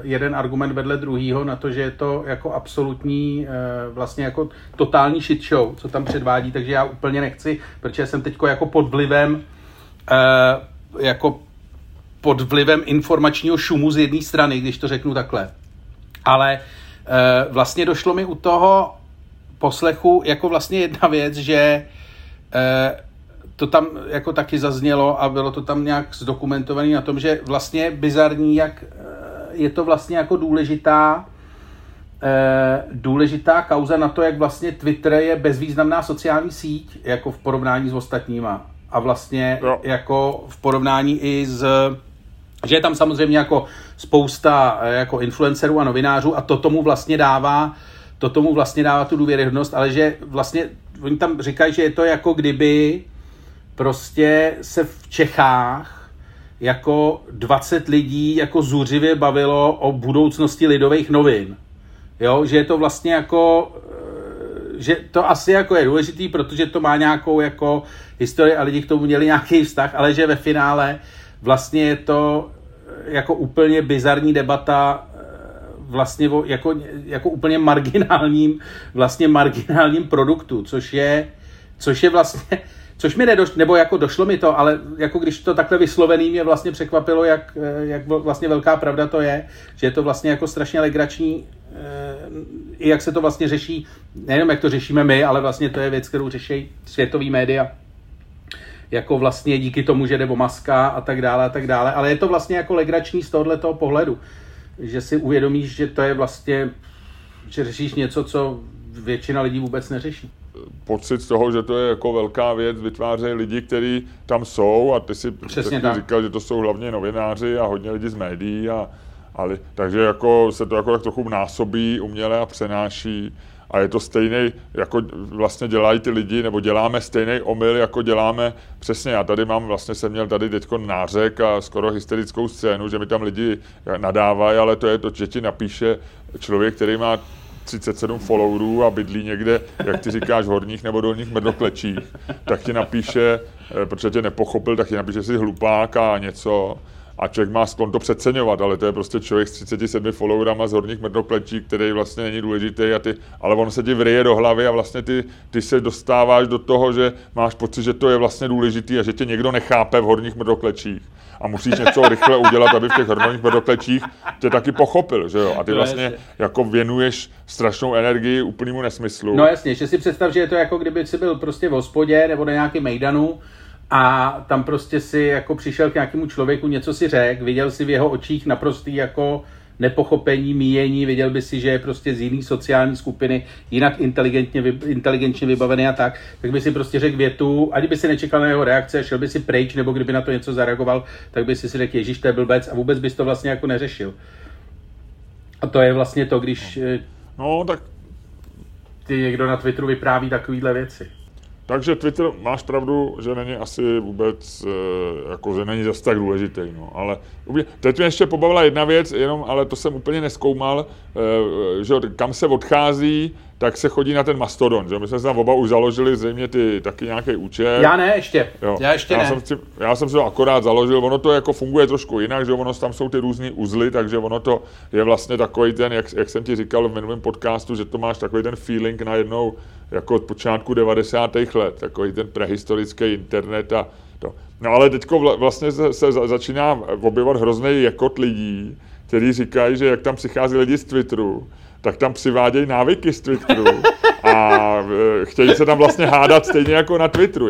jeden argument vedle druhýho na to, že je to jako absolutní, vlastně jako totální shit show, co tam předvádí, takže já úplně nechci, protože jsem teď jako pod vlivem informačního šumu z jedné strany, když to řeknu takhle. Ale vlastně došlo mi u toho poslechu jako vlastně jedna věc, že to tam jako taky zaznělo a bylo to tam nějak zdokumentované na tom, že vlastně bizarní, jak je to vlastně jako důležitá důležitá kauza na to, jak vlastně Twitter je bezvýznamná sociální síť, jako v porovnání s ostatníma. A vlastně jako v porovnání i s... Že je tam samozřejmě jako spousta jako influencerů a novinářů a to tomu vlastně dává tu důvěryhodnost, ale že vlastně oni tam říkají, že je to jako kdyby prostě se v Čechách jako 20 lidí jako zuřivě bavilo o budoucnosti Lidových novin. Jo, že je to vlastně jako, že to asi jako je důležitý, protože to má nějakou jako historii a lidi k tomu měli nějaký vztah, ale že ve finále vlastně je to jako úplně bizarní debata vlastně jako úplně marginálním produktu, což je vlastně, což mi nedošlo, nebo jako došlo mi to, ale jako když to takhle vyslovený mě vlastně překvapilo, jak vlastně velká pravda to je, že je to vlastně jako strašně legrační, i jak se to vlastně řeší, nejenom jak to řešíme my, ale vlastně to je věc, kterou řeší světový média. Jako vlastně díky tomu, že jde o Muska a tak dále, ale je to vlastně jako legrační z tohoto pohledu, že si uvědomíš, že to je vlastně, že řešíš něco, co většina lidí vůbec neřeší. Pocit z toho, že to je jako velká věc, vytvářejí lidi, kteří tam jsou, a ty si říkal, že to jsou hlavně novináři a hodně lidí z médií, ale takže jako se to jako tak trochu násobí uměle a přenáší. A je to stejný, jako vlastně dělají ty lidi, nebo děláme stejný omyl, jako děláme přesně. Já tady mám, vlastně jsem měl tady teďko nářek a skoro hysterickou scénu, že mi tam lidi nadávají, ale to je to, že ti napíše člověk, který má 37 followerů a bydlí někde, jak ty říkáš, horních nebo dolních Mrdoklečích, tak ti napíše, protože tě nepochopil, tak ti napíše, že jsi hlupák a něco. A člověk má sklon to přeceňovat, ale to je prostě člověk s 37 followerama z horních Mrdoklečí, který vlastně není důležitý, ale on se ti vryje do hlavy a vlastně ty se dostáváš do toho, že máš pocit, že to je vlastně důležitý a že tě někdo nechápe v horních Mrdoklečích. A musíš něco rychle udělat, aby v těch horních Mrdoklečích tě taky pochopil, že jo? A ty vlastně jako věnuješ strašnou energii úplnému nesmyslu. No jasně, že si představ, že je to jako kdyby jsi byl prostě v hospodě nebo na nějakém mejdanu. A tam prostě si jako přišel k nějakému člověku, něco si řekl, viděl si v jeho očích naprostý jako nepochopení, míjení, viděl by si, že je prostě z jiné sociální skupiny, jinak inteligentně vybavený a tak by si prostě řekl větu, ani by si nečekal na jeho reakce, šel by si pryč, nebo kdyby na to něco zareagoval, tak by si řekl, ježiš, to je blbec, a vůbec bys to vlastně jako neřešil. A to je vlastně to, když tak ty někdo na Twitteru vypráví takovýhle věci. Takže Twitter, máš pravdu, že není asi vůbec, jako, že není zase tak důležitý, no, ale teď mě ještě pobavila jedna věc, jenom, ale to jsem úplně nezkoumal, že kam se odchází, tak se chodí na ten Mastodon, že my jsme se tam oba už založili zřejmě ty taky nějaký účet. Já ne, ještě. Jo. Já ještě ne. Já jsem si to akorát založil, ono to jako funguje trošku jinak, že ono tam jsou ty různý uzly, takže ono to je vlastně takový ten, jak jsem ti říkal v minulém podcastu, že to máš takový ten feeling najednou jako od počátku 90. let, takový ten prehistorický internet a to. No ale teďko vlastně se začíná objevovat hrozný jakot lidí, kteří říkají, že jak tam přichází lidi z Twitteru, tak tam přivádějí návyky z Twitteru a chtějí se tam vlastně hádat stejně jako na Twitteru.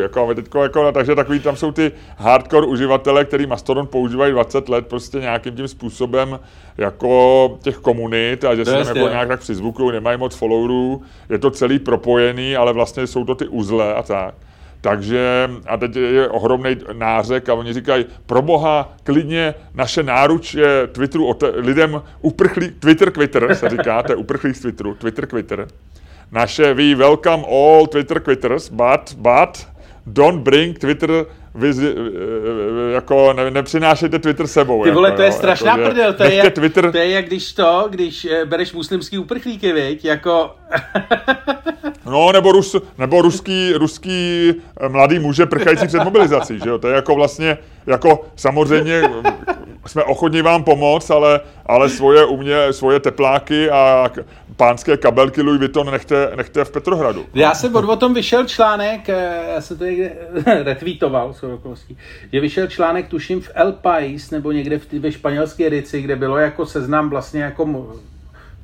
Takže takový tam jsou ty hardcore uživatelé, který Mastodon používají 20 let prostě nějakým tím způsobem jako těch komunit a že se tam jako nějak tak přizvukují, nemají moc followerů, je to celý propojený, ale vlastně jsou to ty uzle a tak. Takže, a teď je ohromnej nářek a oni říkají, proboha, klidně naše náruč je Twitteru, lidem uprchlí, Twitter, se říká, to je uprchlík z Twitteru, Twitter. Naše, we welcome all Twitters, but don't bring Twitter jako nepřinášejte Twitter sebou. Ty vole, jako, to je strašná jako, prdel, to je jak když bereš muslimský uprchlíky, viď, jako... No, nebo ruský mladý muže prchající před mobilizací, že jo, to je jako vlastně, jako samozřejmě jsme ochotní vám pomoct, ale svoje tepláky a pánské kabelky Louis Vuitton nechte v Petrohradu. Já jsem o tom vyšel článek, já jsem to někde retweetoval, že vyšel článek, tuším, v El País, nebo někde ve španělské edici, kde bylo jako seznam vlastně jako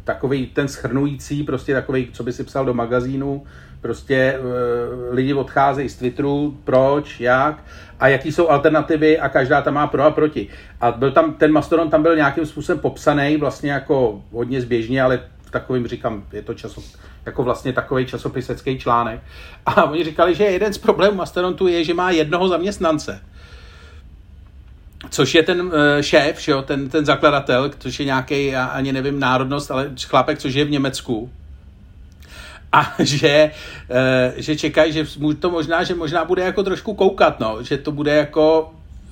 takový ten shrnující, prostě takový, co by si psal do magazínu, prostě lidi odcházejí z Twitteru, proč, jak a jaký jsou alternativy a každá tam má pro a proti. A byl tam, ten Mastodon tam byl nějakým způsobem popsaný, vlastně jako hodně zběžně, ale takovým, říkám, je to jako vlastně takový časopisecký článek. A oni říkali, že jeden z problémů mastodontu je, že má jednoho zaměstnance. Což je ten šéf, že jo, ten zakladatel, což je nějaký, já ani nevím, národnost, ale chlapek, což je v Německu. A že čekají, že to možná bude jako trošku koukat, no, že to bude jako,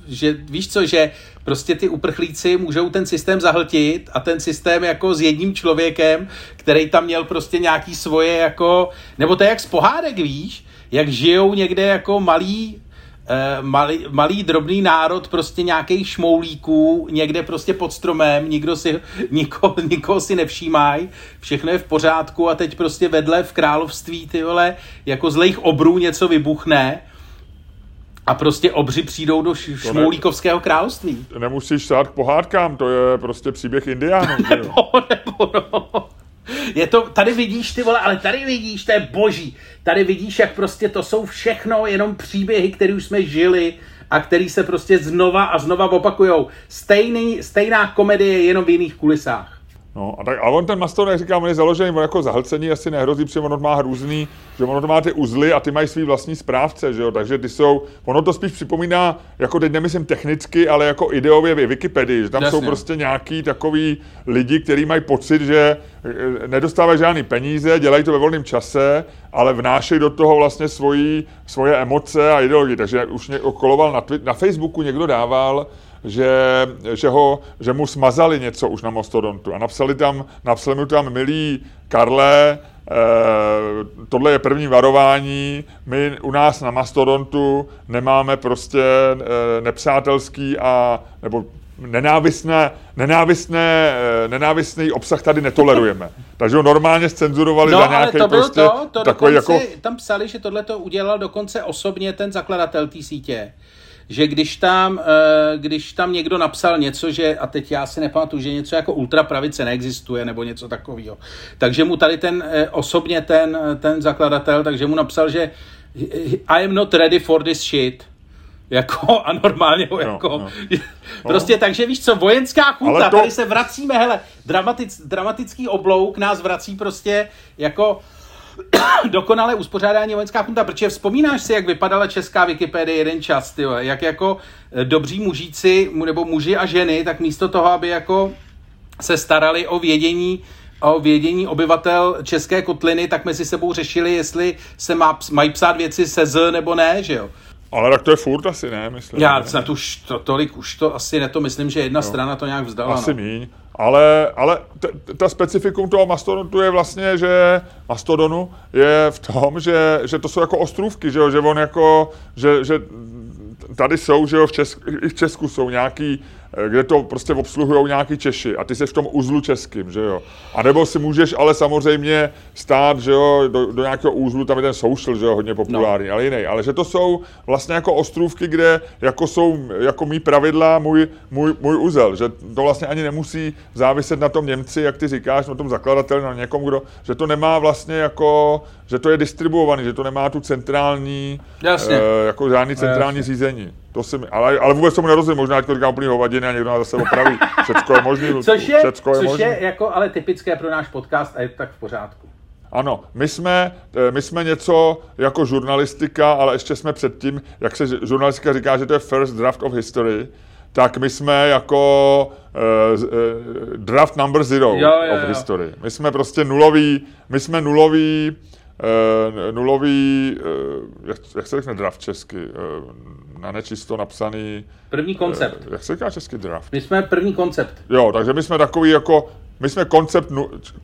že víš co, že prostě ty uprchlíci můžou ten systém zahltit a ten systém jako s jedním člověkem, který tam měl prostě nějaký svoje jako, nebo to je jak z pohádek, víš, jak žijou někde jako malý drobný národ prostě nějakých šmoulíků někde prostě pod stromem, nikoho si nevšímají, všechno je v pořádku a teď prostě vedle v království, ty vole, jako zlejch obrů něco vybuchne a prostě obři přijdou do šmoulíkovského království. Nemusíš sát k pohádkám, to je prostě příběh Indiánů. Nebo. Je to, tady vidíš, ty vole, ale tady vidíš, to je boží. Tady vidíš, jak prostě to jsou všechno jenom příběhy, které už jsme žili a které se prostě znova a znova opakujou. Stejná komedie, jenom v jiných kulisách. No a tak, ale on ten mastodont, jak říkám, on je založený, on jako zahlcení asi nehrozí, protože ono má různý, že ono má ty uzly a ty mají svý vlastní správce, že jo, takže ty jsou, ono to spíš připomíná, jako teď nemyslím technicky, ale jako ideově v Wikipedii, že tam Jasně. Jsou prostě nějaký takový lidi, kteří mají pocit, že nedostávají žádný peníze, dělají to ve volném čase, ale vnášejí do toho vlastně svoje emoce a ideologii, takže už koloval na Facebooku, někdo dával, že mu smazali něco už na mastodontu a napsali mu tam milý Karle, tohle je první varování, my u nás na mastodontu nemáme prostě nepřátelský a nebo nenávistný obsah tady netolerujeme. Takže ho normálně scenzurovali za nějaký prostě takový jako... Tam psali, že tohle to udělal dokonce osobně ten zakladatel té sítě. Že když tam někdo napsal něco, že, a teď já si nepamatuju, že něco jako ultrapravice neexistuje nebo něco takového. Takže mu tady osobně ten zakladatel, takže mu napsal, že I am not ready for this shit. Jako a normálně ho jako... No. Prostě takže víš co, vojenská chunta, tady se vracíme, hele, dramatický oblouk nás vrací prostě jako... dokonalé uspořádání vojenská chunta, protože vzpomínáš si, jak vypadala česká Wikipedie jeden čas, tyjo, jak jako dobří mužíci, nebo muži a ženy, tak místo toho, aby jako se starali o vědění obyvatel české kotliny, tak mezi sebou řešili, jestli se mají psát věci se z nebo ne, že jo. Ale tak to je furt asi, ne, myslím. Já snad už tolik, už to asi ne, to myslím, že jedna strana to nějak vzdala. Asi míň. Ale ta specifikum toho mastodontu je vlastně, že mastodonu je v tom, že to jsou jako ostrůvky, že jo, že on jako, že tady jsou, že jo, i v Česku jsou nějaký, kde to prostě obsluhujou nějaký Češi a ty jsi v tom uzlu českým, že jo. A nebo si můžeš ale samozřejmě stát, že jo, do nějakého uzlu, tam je ten social, že jo, hodně populární, ale jiný. Ale že to jsou vlastně jako ostrůvky, kde jako jsou, jako mý pravidla, můj uzel, že to vlastně ani nemusí záviset na tom Němci, jak ty říkáš, na tom zakladateli, na někom, kdo, že to nemá vlastně jako, že to je distribuovaný, že to nemá tu centrální, jako žádný centrální řízení. To si mi, ale vůbec tomu nerozumím, možná ať to říkám úplný hovadiny a někdo nás zase opraví. Všecko je možný, Ludku. Což je jako ale typické pro náš podcast a je to tak v pořádku. Ano, my jsme něco jako žurnalistika, ale ještě jsme předtím, jak se žurnalistika říká, že to je first draft of history, tak my jsme jako draft number zero of history. My jsme prostě nulový, nulový, jak se řekne draft česky, na nečisto napsaný... První koncept. Jak se říká česky draft? My jsme první koncept. Jo, takže my jsme takový jako... My jsme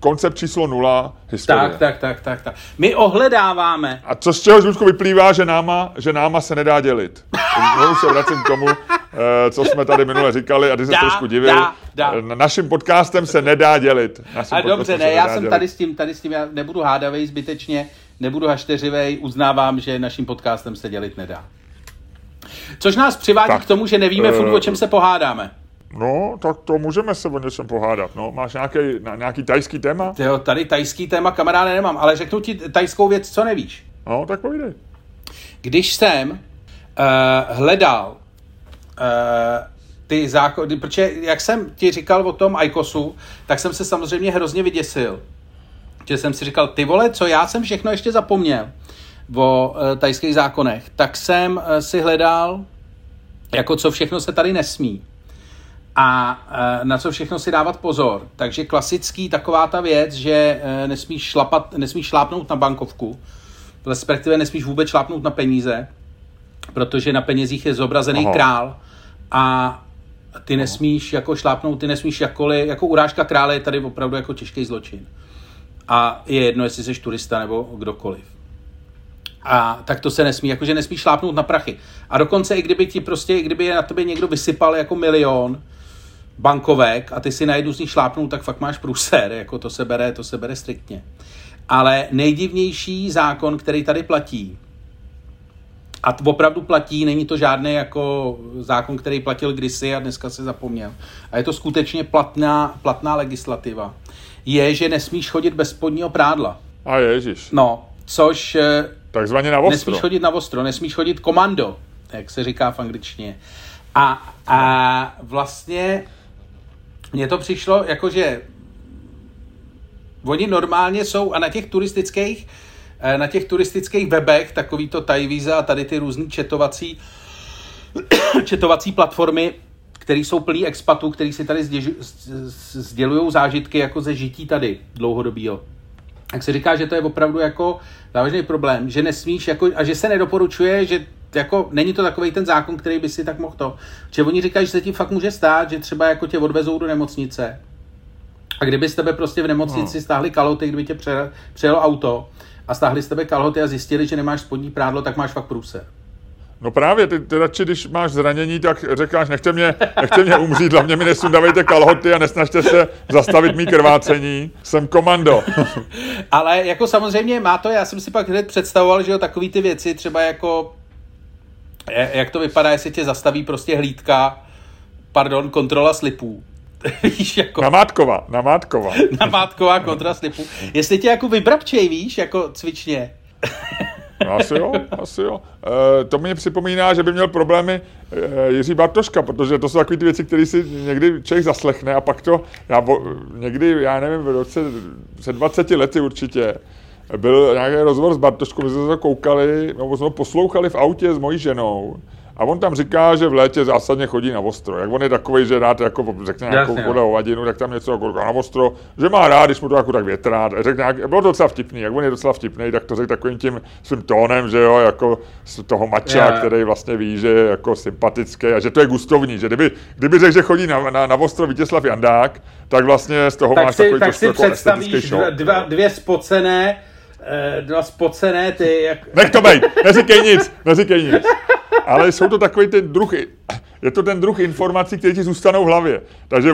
koncept číslo 0 historie. Tak. My ohledáváme. A co z čeho, Zlučku, vyplývá, že náma se nedá dělit. Znovu se vracím k tomu, co jsme tady minule říkali a ty se trošku divil. Naším podcastem se nedá dělit. A dobře, ne, já jsem dělit. tady s tím, já nebudu hádavej zbytečně, nebudu hašteřivej, uznávám, že naším podcastem se dělit nedá. Což nás přivádí k tomu, že nevíme furt, o čem se pohádáme. No, tak to můžeme se o něčem pohádat, no. Máš nějaký tajský téma? Jo, tady tajský téma, kamaráde, nemám, ale řeknu ti tajskou věc, co nevíš. No, tak povídej. Když jsem hledal ty zákony, protože jak jsem ti říkal o tom IQOSu, tak jsem se samozřejmě hrozně vyděsil. že jsem si říkal, ty vole, co já jsem všechno ještě zapomněl o tajských zákonech, tak jsem si hledal, jako co všechno se tady nesmí a na co všechno si dávat pozor. Takže klasický taková ta věc, že nesmíš šlápnout na bankovku, respektive nesmíš vůbec šlápnout na peníze, protože na penězích je zobrazený král a ty nesmíš jako šlápnout, ty nesmíš jako urážka krále je tady opravdu jako těžký zločin. A je jedno, jestli jsi turista nebo kdokoliv. A tak to se nesmí, jakože nesmíš šlápnout na prachy. A dokonce i kdyby je na tebe někdo vysypal jako milion bankovek a ty si na jednu z nich šlápnout, tak fakt máš průser, jako to se bere striktně. Ale nejdivnější zákon, který tady platí, a opravdu platí, není to žádný jako zákon, který platil kdysi a dneska se zapomněl. A je to skutečně platná legislativa. Je, že nesmíš chodit bez spodního prádla. A ježiš. No, což... Takzvaně na ostro. Nesmíš chodit na ostro, nesmíš chodit komando, jak se říká v angličtině. A vlastně mně to přišlo, jakože oni normálně jsou a na těch turistických webech, takový to Thai Visa a tady ty různý četovací platformy, které jsou plný expatů, který si tady sdělují zážitky jako ze žití tady dlouhodobýho. Tak se říká, že to je opravdu jako závažný problém, že nesmíš jako, a že se nedoporučuje, že jako není to takovej ten zákon, který by si tak mohl to. Že oni říkají, že se ti fakt může stát, že třeba jako tě odvezou do nemocnice a kdyby z tebe prostě v nemocnici stáhli kalhoty, kdyby tě přejelo auto a stáhli z tebe kalhoty a zjistili, že nemáš spodní prádlo, tak máš fakt průser. No právě, ty radši, když máš zranění, tak říkáš, nechte mě umřít, hlavně mi nesundavejte kalhoty a nesnažte se zastavit mý krvácení, jsem komando. Ale jako samozřejmě má to, já jsem si pak hned představoval, že jo, takový ty věci, třeba jako, jak to vypadá, jestli tě zastaví prostě hlídka, kontrola slipů. Víš, jako... Namátková kontra slipů. Jestli tě jako vybrabčej, víš, jako cvičně. No, asi jo. To mě připomíná, že by měl problémy Jiří Bartoška, protože to jsou takové ty věci, které si někdy člověk zaslechne a pak to, já nevím, před 20 lety určitě, byl nějaký rozhovor s Bartoškou, my jsme to koukali, nebo jsme to poslouchali v autě s mojí ženou a on tam říká, že v létě zásadně chodí na ostro. Jak on je takovej, že rád jako řekne nějakou hovadinu, tak tam něco jako na ostro, že má rád, když mu to jako tak větrá. Bylo to docela vtipný, jak on je docela vtipný, tak to řekl takovým tím svým tónem, že jo, jako z toho mača, který vlastně ví, že je jako sympatický a že to je gustovní, že kdyby řekl, že chodí na ostro Vítězslav Jandák, tak vlastně z toho tak máš takový tak to jako estetický show. Tak si představíš dvě spocené ty jak... Nech to bejt, neříkej nic. Ale jsou to takový ten druh, je to ten druh informací, které ti zůstanou v hlavě. Takže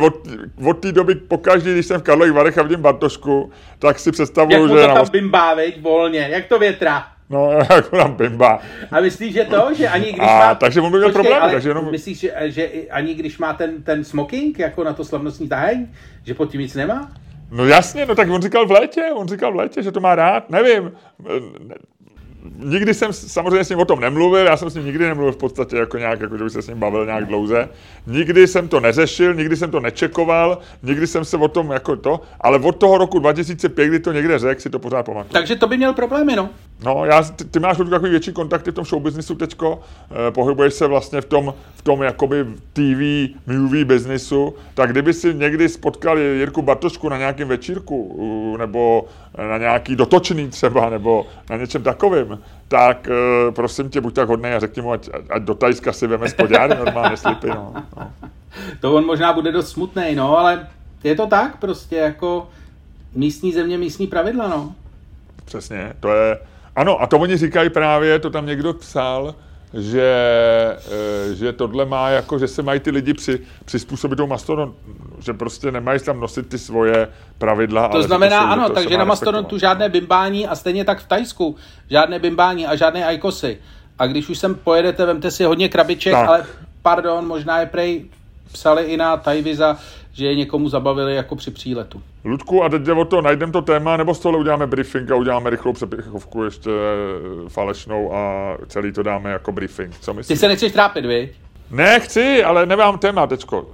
od té doby pokaždý, když jsem v Karlových Varech a vidím Bartošku, tak si představuju, že... Jak to tam bimbá, veď, volně, jak to větrá. No, jako tam bimbá. A myslíš, že to, že ani když má... Takže on by měl problémy, takže jenom... Myslíš, že ani když má ten smoking, jako na to slavnostní taheň, že pod tím nic nemá? No jasně, no tak on říkal v létě, že to má rád, nevím. Nikdy jsem samozřejmě s ním o tom nemluvil, já jsem s ním nikdy nemluvil v podstatě jako nějak, jako že bych se s ním bavil nějak dlouze. Nikdy jsem to neřešil, nikdy jsem to nečekoval, nikdy jsem se o tom jako to, ale od toho roku 2005, kdy to někde řekl, si to pořád pamatuju. Takže to by měl problémy, no. No, ty máš takový větší kontakty v tom showbiznisu teďko, pohybuješ se vlastně v tom jakoby TV, movie biznisu, tak kdyby si někdy spotkal Jirku Bartošku na nějakém večírku, nebo na nějaký dotočný třeba, nebo na něčem takovým, tak prosím tě, buď tak hodnej a řekni mu, ať do Thajska si veme spodňáry normálně slipy, no. To on možná bude dost smutnej, no, ale je to tak prostě, jako místní země, místní pravidla, no. Přesně, to je... Ano, a to oni říkají právě, to tam někdo psal, že tohle má jako, že se mají ty lidi přizpůsobit tomu Mastodonu, že prostě nemají tam nosit ty svoje pravidla. To znamená to jsou, ano, takže na Mastodonu žádné bimbání a stejně tak v Thajsku žádné bimbání a žádné ajkosy. A když už sem pojedete, vemte si hodně krabiček, tak. Ale pardon, možná je prej psali i na Thajviza, že je někomu zabavili jako při příletu. Ludku, a teď jde o to, najdeme to téma, nebo z tohle uděláme briefing a uděláme rychlou přepěchovku ještě falešnou a celý to dáme jako briefing. Co myslíš? Ty se nechceš trápit, viď? Ne, chci, ale nemám téma, tečko.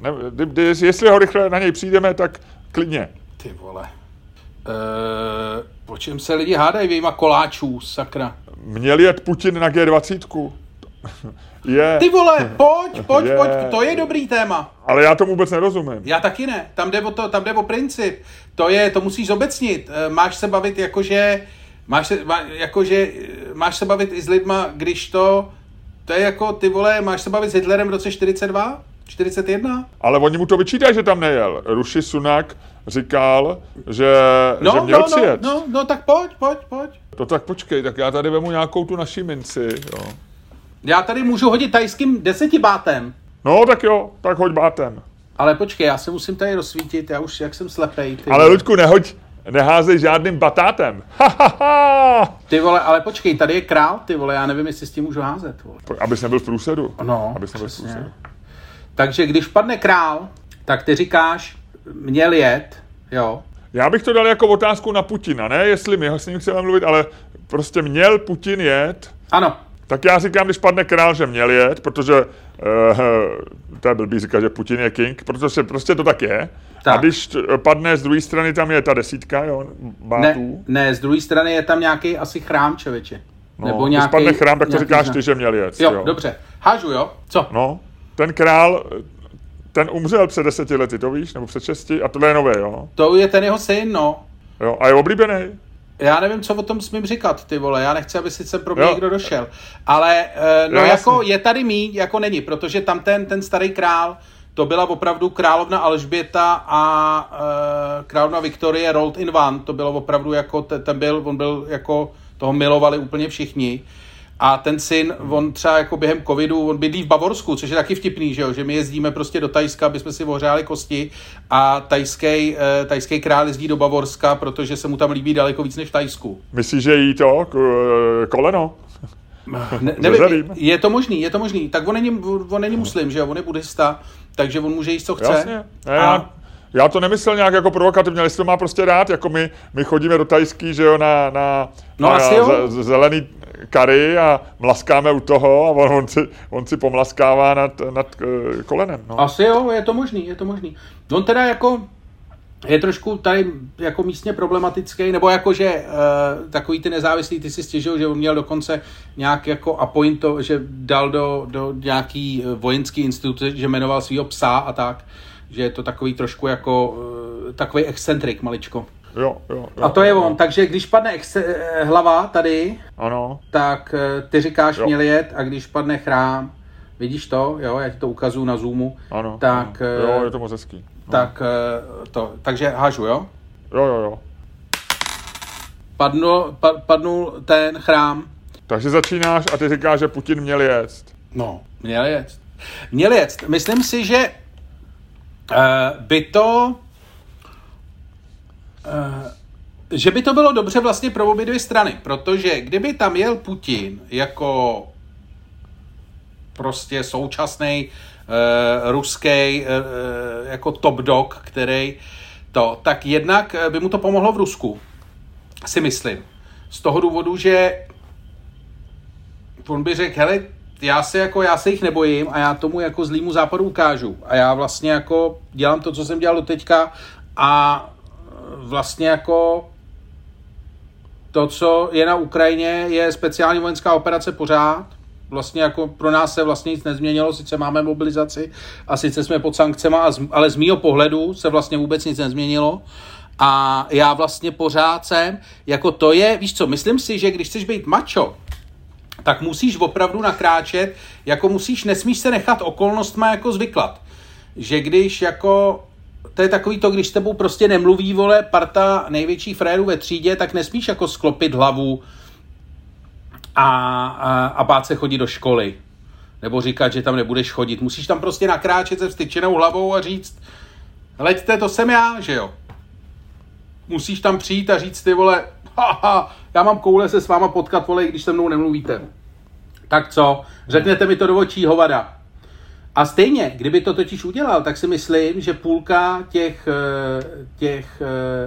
Jestli ho rychle na něj přijdeme, tak klidně. Ty vole. Po čem se lidi hádají vyjma koláčů, sakra? Měl jet Putin na G20. Je. Ty vole, pojď, to je dobrý téma. Ale já tomu vůbec nerozumím. Já taky ne, tam jde o princip. To musíš zobecnit. Máš se bavit jakože, máš se bavit i s lidma, když to je jako, ty vole, máš se bavit s Hitlerem v roce 42? 41? Ale oni mu to vyčítají, že tam nejel. Rishi Sunak říkal, že měl přijet. No, tak pojď. To tak počkej, tak já tady vemu nějakou tu naši minci, jo. Já tady můžu hodit tajským 10 bátem. No, tak jo, tak hoď bátem. Ale počkej, já se musím tady rozsvítit, já už jak jsem slepej. Ty. Ale Luďku, neházej žádným batátem. Ty vole, ale počkej, tady je král, ty vole, já nevím, jestli s tím můžu házet, vole. Abys nebyl v průsedu. No, přesně. Takže když padne král, tak ty říkáš, měl jet, jo. Já bych to dal jako otázku na Putina, ne? Jestli my s ním chceme mluvit, ale prostě měl Putin jet. Ano. Tak já říkám, když padne král, že měl jet, protože to je blbý říkat, že Putin je king, protože prostě to tak je. Tak. A když padne z druhé strany, tam je ta 10, jo, bátů. Ne, z druhé strany je tam nějaký asi chrám, člověče. No, nebo nějaký, když padne chrám, tak to říkáš ty, že měl jet. Jo, dobře. Hážu, jo? Co? No, ten král, ten umřel před 10 lety, to víš, nebo před 6, a tohle je nové, jo? To je ten jeho syn, no. Jo, a je oblíbený. Já nevím, co o tom smím říkat, ty vole, já nechci, aby si sem pro mě někdo došel, ale no jako je tady míň, jako není, protože tam ten starý král, to byla opravdu královna Alžběta a královna Viktorie rolled in one, to bylo opravdu jako, on byl jako, toho milovali úplně všichni. A ten syn, on třeba jako během covidu, on bydlí v Bavorsku, což je taky vtipný, že jo? Že my jezdíme prostě do Thajska, aby jsme si ohřáli kosti a thajský král jezdí do Bavorska, protože se mu tam líbí daleko víc než v Thajsku. Myslíš, že jí to koleno? Nevím, je to možný. Tak on není muslim, že jo? On je buddhista, takže on může jíst, co chce. Jasně. Já to nemyslel nějak jako provokativně, ale jestli to má prostě rád, jako my chodíme do Thajský, že jo, na zelený kary a mlaskáme u toho a on si pomlaskává nad kolenem. No. Asi jo, je to možný. On teda jako je trošku tady jako místně problematický, nebo jakože takový ty nezávislý, ty si stěžil, že on měl dokonce nějak jako appointo, že dal do nějaký vojenský institut, že jmenoval svýho psa a tak. Že je to takový trošku jako takový excentrik maličko. Jo, a to je on. Takže když padne hlava tady, ano. Tak ty říkáš jo. Měl jet a když padne chrám, vidíš to, jo, já ti to ukazuju na Zoomu, ano, tak... Ano. Jo, je to moc hezký. No. Takže hážu, jo? Jo. Padnul ten chrám. Takže začínáš a ty říkáš, že Putin měl jet. No, měl jet. Měl jet. Myslím si, že by to bylo dobře vlastně pro obě dvě strany, protože kdyby tam jel Putin jako prostě současný ruský jako top dog, který to, tak jednak by mu to pomohlo v Rusku, si myslím. Z toho důvodu, že on by řekl, hele, já se jich nebojím a já tomu jako zlýmu západu ukážu. A já vlastně jako dělám to, co jsem dělal do teďka a vlastně jako to, co je na Ukrajině, je speciální vojenská operace pořád. Vlastně jako pro nás se vlastně nic nezměnilo, sice máme mobilizaci a sice jsme pod sankcema, ale z mýho pohledu se vlastně vůbec nic nezměnilo. A já vlastně pořád jsem, jako to je, víš co, myslím si, že když chceš být macho, tak musíš opravdu nakráčet, jako nesmíš se nechat okolnostma jako zvyklat. Že když jako, to je takový to, když s tebou prostě nemluví, vole, parta největších frérů ve třídě, tak nesmíš jako sklopit hlavu a bát se chodit do školy. Nebo říkat, že tam nebudeš chodit. Musíš tam prostě nakráčet se vztyčenou hlavou a říct, leďte, to jsem já, že jo. Musíš tam přijít a říct, ty vole, haha, já mám koule se s váma potkat, vole, když se mnou nemluvíte. Tak co? Řeknete mi to do očí, hovada. A stejně, kdyby to totiž udělal, tak si myslím, že půlka těch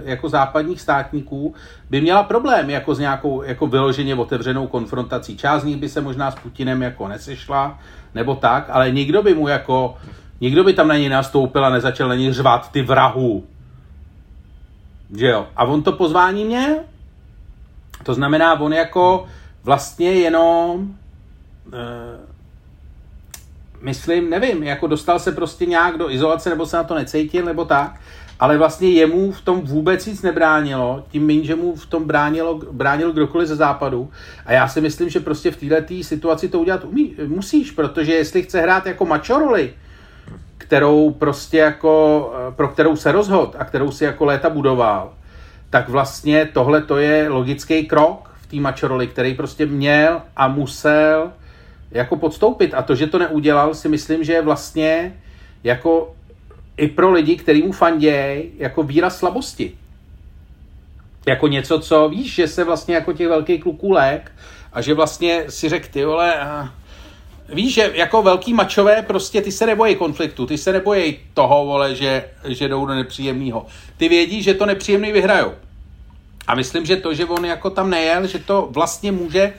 jako západních státníků by měla problém jako s nějakou jako vyloženě otevřenou konfrontací. Část z nich by se možná s Putinem jako nesešla, nebo tak, ale nikdo by tam na něj nastoupil a nezačal na něj řvat, ty vrahu. že jo. A on to pozvání měl. To znamená, on jako vlastně jenom, myslím, nevím, jako dostal se prostě nějak do izolace, nebo se na to necítil, nebo tak, ale vlastně jemu v tom vůbec nic nebránilo, tím méně, že mu v tom bránil kdokoliv ze západu. A já si myslím, že prostě v této situaci to udělat musíš, protože jestli chce hrát jako macho roli, kterou prostě jako, pro kterou se rozhod a kterou si jako léta budoval, tak vlastně tohle to je logický krok v té macho roli, který prostě měl a musel jako podstoupit. A to, že to neudělal, si myslím, že je vlastně jako i pro lidi, který mu fanděj, jako výraz slabosti. Jako něco, co víš, že se vlastně jako těch velkých kluků lék a že vlastně si řekl, ty vole, víš, že jako velký mačové prostě ty se nebojí konfliktu, ty se nebojí toho, vole, že jdou do nepříjemného. Ty vědí, že to nepříjemný vyhrajou. A myslím, že to, že on jako tam nejel, že to vlastně může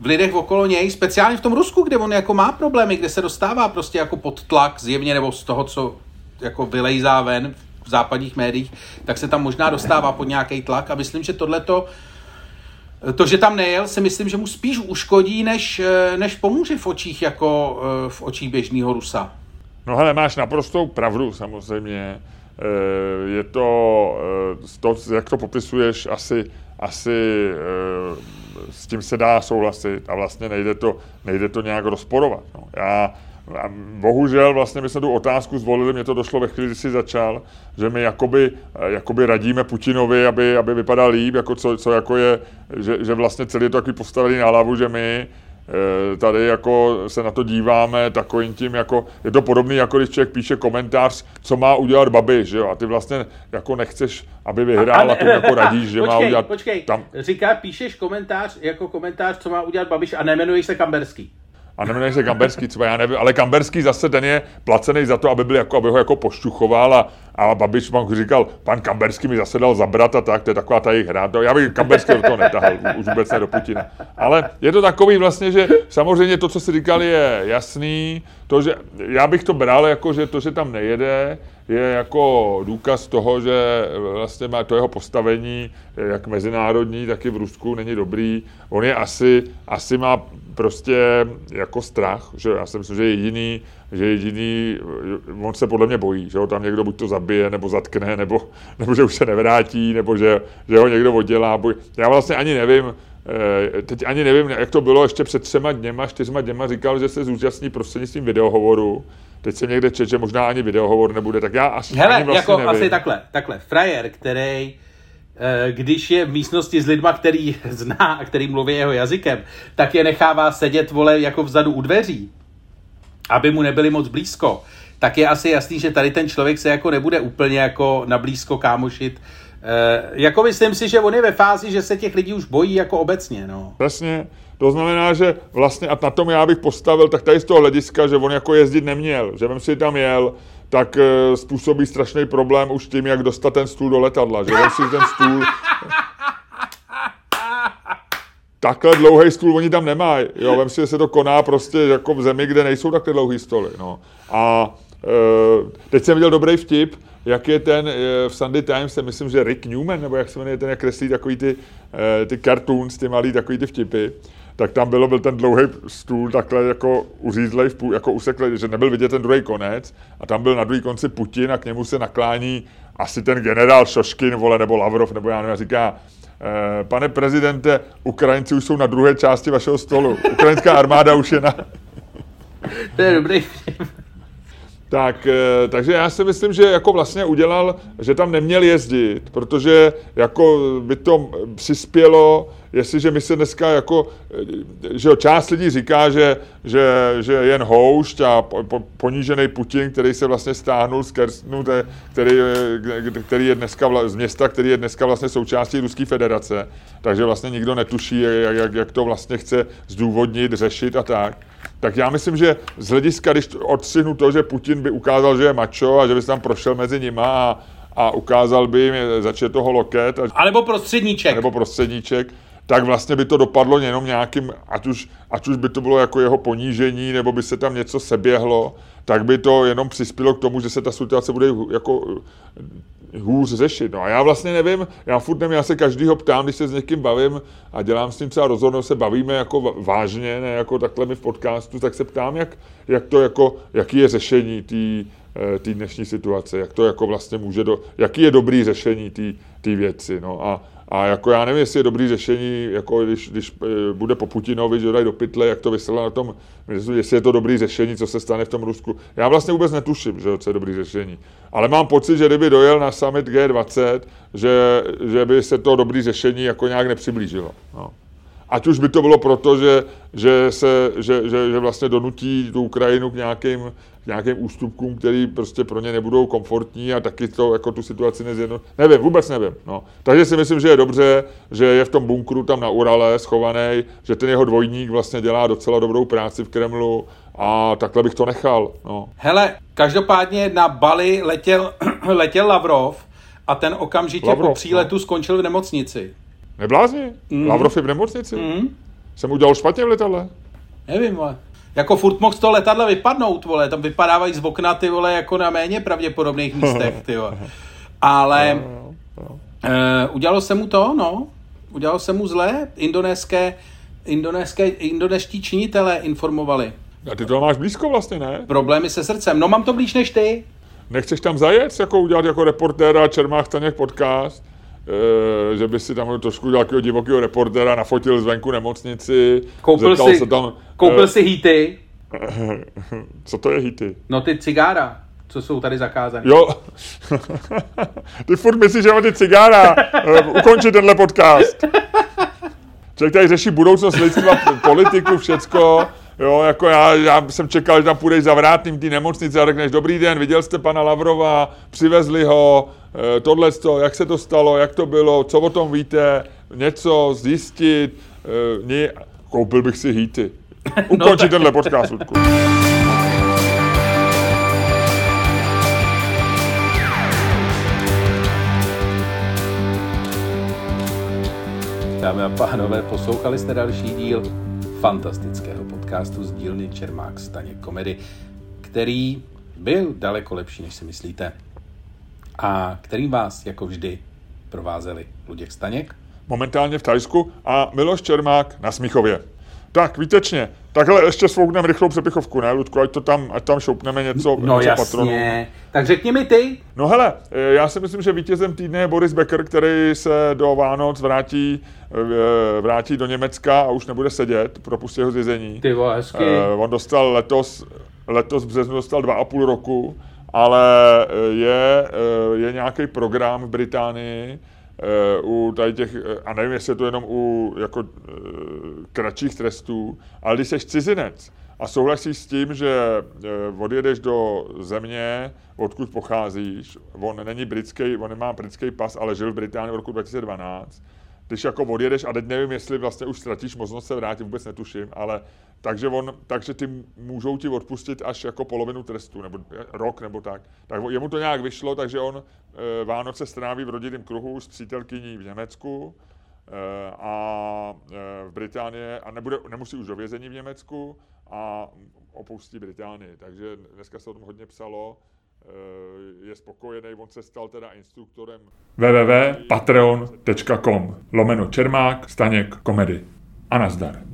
v lidech okolo něj, speciálně v tom Rusku, kde on jako má problémy, kde se dostává prostě jako pod tlak zjevně nebo z toho, co jako vylejzá ven v západních médiích, tak se tam možná dostává pod nějaký tlak a myslím, že tohleto, to, že tam nejel, si myslím, že mu spíš uškodí, než pomůže v očích jako v očích běžného Rusa. No hele, máš naprostou pravdu samozřejmě. Je to jak to popisuješ, asi s tím se dá souhlasit a vlastně nejde to nějak rozporovat. No. A bohužel vlastně my jsme tu otázku zvolili, mě to došlo ve chvíli, kdy jsi začal, že my jakoby radíme Putinovi, aby vypadal líp, jako co jako je, že vlastně celý je to takový postavený na hlavu, že my tady jako se na to díváme takovým tím, jako je to podobný, jako když člověk píše komentář, co má udělat Babiš, že jo, a ty vlastně jako nechceš, aby vyhrál a ty jako radíš, že má udělat... Počkej, říká, píšeš komentář, jako komentář, co má udělat Babiš a nejmenuješ se Kamberský. A neměl se Kamberský, třeba já nevím, ale Kamberský zase ten je placený za to, aby ho jako pošťuchoval a Babiš vám říkal, pan Kamberský mi zase dal zabrat a tak, to je taková ta jejich hra. Já bych Kamberského do toho netahal, už vůbec ne do Putina. Ale je to takový vlastně, že samozřejmě to, co si říkal, je jasný, to, že já bych to bral jako, že to, že tam nejede, je jako důkaz toho, že vlastně má to jeho postavení, jak mezinárodní, tak i v Rusku není dobrý. On je asi má prostě jako strach, že já si myslím, že je jediný, on se podle mě bojí, že ho tam někdo buď to zabije, nebo zatkne, nebo že už se nevrátí, nebo že ho někdo oddělá. Já vlastně teď ani nevím, jak to bylo ještě před 4 dny, říkal, že se zúčastní prostřednictvím videohovoru. Teď se někde čet, že možná ani videohovor nebude, tak já asi ani vlastně jako nevím. Asi takhle. Frajer, který, když je v místnosti s lidma, který zná a který mluví jeho jazykem, tak je nechává sedět, vole, jako vzadu u dveří, aby mu nebyli moc blízko, tak je asi jasný, že tady ten člověk se jako nebude úplně jako nablízko kámošit. Jako myslím si, že on je ve fázi, že se těch lidí už bojí jako obecně, no. Přesně. To znamená, že vlastně, a na tom já bych postavil, tak tady z toho hlediska, že on jako jezdit neměl, že vem si tam jel, tak způsobí strašný problém už tím, jak dostat ten stůl do letadla, že vem si ten stůl... Takhle dlouhý stůl oni tam nemají, jo, vem si, že se to koná prostě jako v zemi, kde nejsou takhle dlouhý stoly, no. A teď jsem viděl dobrý vtip, jak je ten v Sunday Times, myslím, že Rick Newman, nebo jak se jmenuje ten, jak kreslí takový ty cartoons, ty malý takový ty vtipy, tak tam byl ten dlouhý stůl takhle jako uřízlej, jako useklej, že nebyl vidět ten druhý konec a tam byl na druhý konci Putin a k němu se naklání asi ten generál Shoygu, vole, nebo Lavrov, nebo já nevím, a říká, pane prezidente, Ukrajinci už jsou na druhé části vašeho stolu, ukrajinská armáda už je na... To je dobrý vtip. Takže já si myslím, že jako vlastně udělal, že tam neměl jezdit, protože jako by to přispělo, jestliže my se dneska jako, že jo, část lidí říká, že jen houšť a ponížený Putin, který se vlastně stáhnul z Kerstnu, který je dneska z města, který je dneska vlastně součástí Ruské federace, takže vlastně nikdo netuší, jak to vlastně chce zdůvodnit, řešit a tak. Tak já myslím, že z hlediska, když odstřihnu to, že Putin by ukázal, že je macho a že by se tam prošel mezi nima a ukázal by jim začet toho loket. A nebo prostředníček. tak vlastně by to dopadlo jenom nějakým, ať už by to bylo jako jeho ponížení, nebo by se tam něco seběhlo, tak by to jenom přispělo k tomu, že se ta situace bude jako hůř řešit. No a já vlastně nevím, já se každýho ptám, když se s někým bavím a dělám s ním třeba rozhodnou, se bavíme jako vážně, ne jako takhle my v podcastu, tak se ptám, jaký je řešení té dnešní situace, jak to jako vlastně jaký je dobrý řešení té věci, no a jako já nevím, jestli je dobrý řešení, jako když bude po Putinovi, že dají do pytle, jak to vysela na tom, jestli je to dobrý řešení, co se stane v tom Rusku. Já vlastně vůbec netuším, že to je dobrý řešení. Ale mám pocit, že kdyby dojel na summit G20, že by se to dobrý řešení jako nějak nepřiblížilo. No. Ať už by to bylo proto, že vlastně donutí tu Ukrajinu k nějakým ústupkům, který prostě pro ně nebudou komfortní a taky to jako tu situaci nezjednotí. Nevím, vůbec nevím. No. Takže si myslím, že je dobře, že je v tom bunkru tam na Urale schovaný, že ten jeho dvojník vlastně dělá docela dobrou práci v Kremlu a takhle bych to nechal. No. Hele, každopádně na Bali letěl Lavrov a ten okamžitě po příletu skončil v nemocnici. Neblázni? Lavrov je v nemocnici? Jsem udělal špatně v letadle? Nevím, ale... Jako furt mohl z toho letadla vypadnout, vole. Tam vypadávají z okna, ty vole, jako na méně pravděpodobných místech, ty vole. Ale udělalo se mu to, no. Udělalo se mu zlé. Indonéští činitelé informovali. A ty to máš blízko vlastně, ne? Problémy se srdcem. No, mám to blíž než ty. Nechceš tam zajet, jako udělat jako reportéra Čermák Staněk podcast? Že by si tam trošku nějakého divokého reportéra nafotil zvenku nemocnici. Koupil si hity. Co to je hity? No ty cigára, co jsou tady zakázané. Jo. Ty furt myslíš, že ty cigára. Ukončit tenhle podcast. Člověk tady řeší budoucnost lidstva, politiku, všecko. Jo, jako já jsem čekal, že tam půjdeš za vrátným té nemocnice a řekneš, dobrý den, viděl jste pana Lavrova, přivezli ho, tohleto, jak se to stalo, jak to bylo, co o tom víte, něco zjistit, koupil bych si hýty. Ukončit tenhle podcast, Ludku. Dámy a pánové, poslouchali jste další díl fantastického podcastu z dílny Čermák Staněk Komedy, který byl daleko lepší, než si myslíte. A kterým vás, jako vždy, provázeli Luděk Staněk. Momentálně v Thajsku a Miloš Čermák na Smíchově. Tak, výtečně. Takhle ještě svoukneme rychlou přepichovku, ne, Ludku? Ať tam šoupneme něco. No něco jasně. Patronů. Tak řekni mi ty. No hele, já si myslím, že vítězem týdne je Boris Becker, který se do Vánoc vrátí do Německa a už nebude sedět. Propustí ho z vězení. Ty vole, hezky. On dostal letos v březnu 2,5 roku, ale je nějaký program v Británii, u tady těch, a nevím, jestli je to jenom u jako kratších trestů, ale když seš cizinec a souhlasíš s tím, že odjedeš do země, odkud pocházíš, on není britský, on nemá britský pas, ale žil v Británii v roku 2012, když jako odjedeš, a teď nevím, jestli vlastně už ztratíš možnost se vrátit, vůbec netuším, ale takže ty můžou ti odpustit až jako polovinu trestu, nebo rok, nebo tak. Tak jemu to nějak vyšlo, takže on Vánoce stráví v rodinném kruhu s přítelkyní v Německu a v Británii, a nemusí už do vězení v Německu a opustí Británii. Takže dneska se o tom hodně psalo. Je spokojený, on se stal teda instruktorem www.patreon.com/Čermák Staněk Komedy. A nazdar.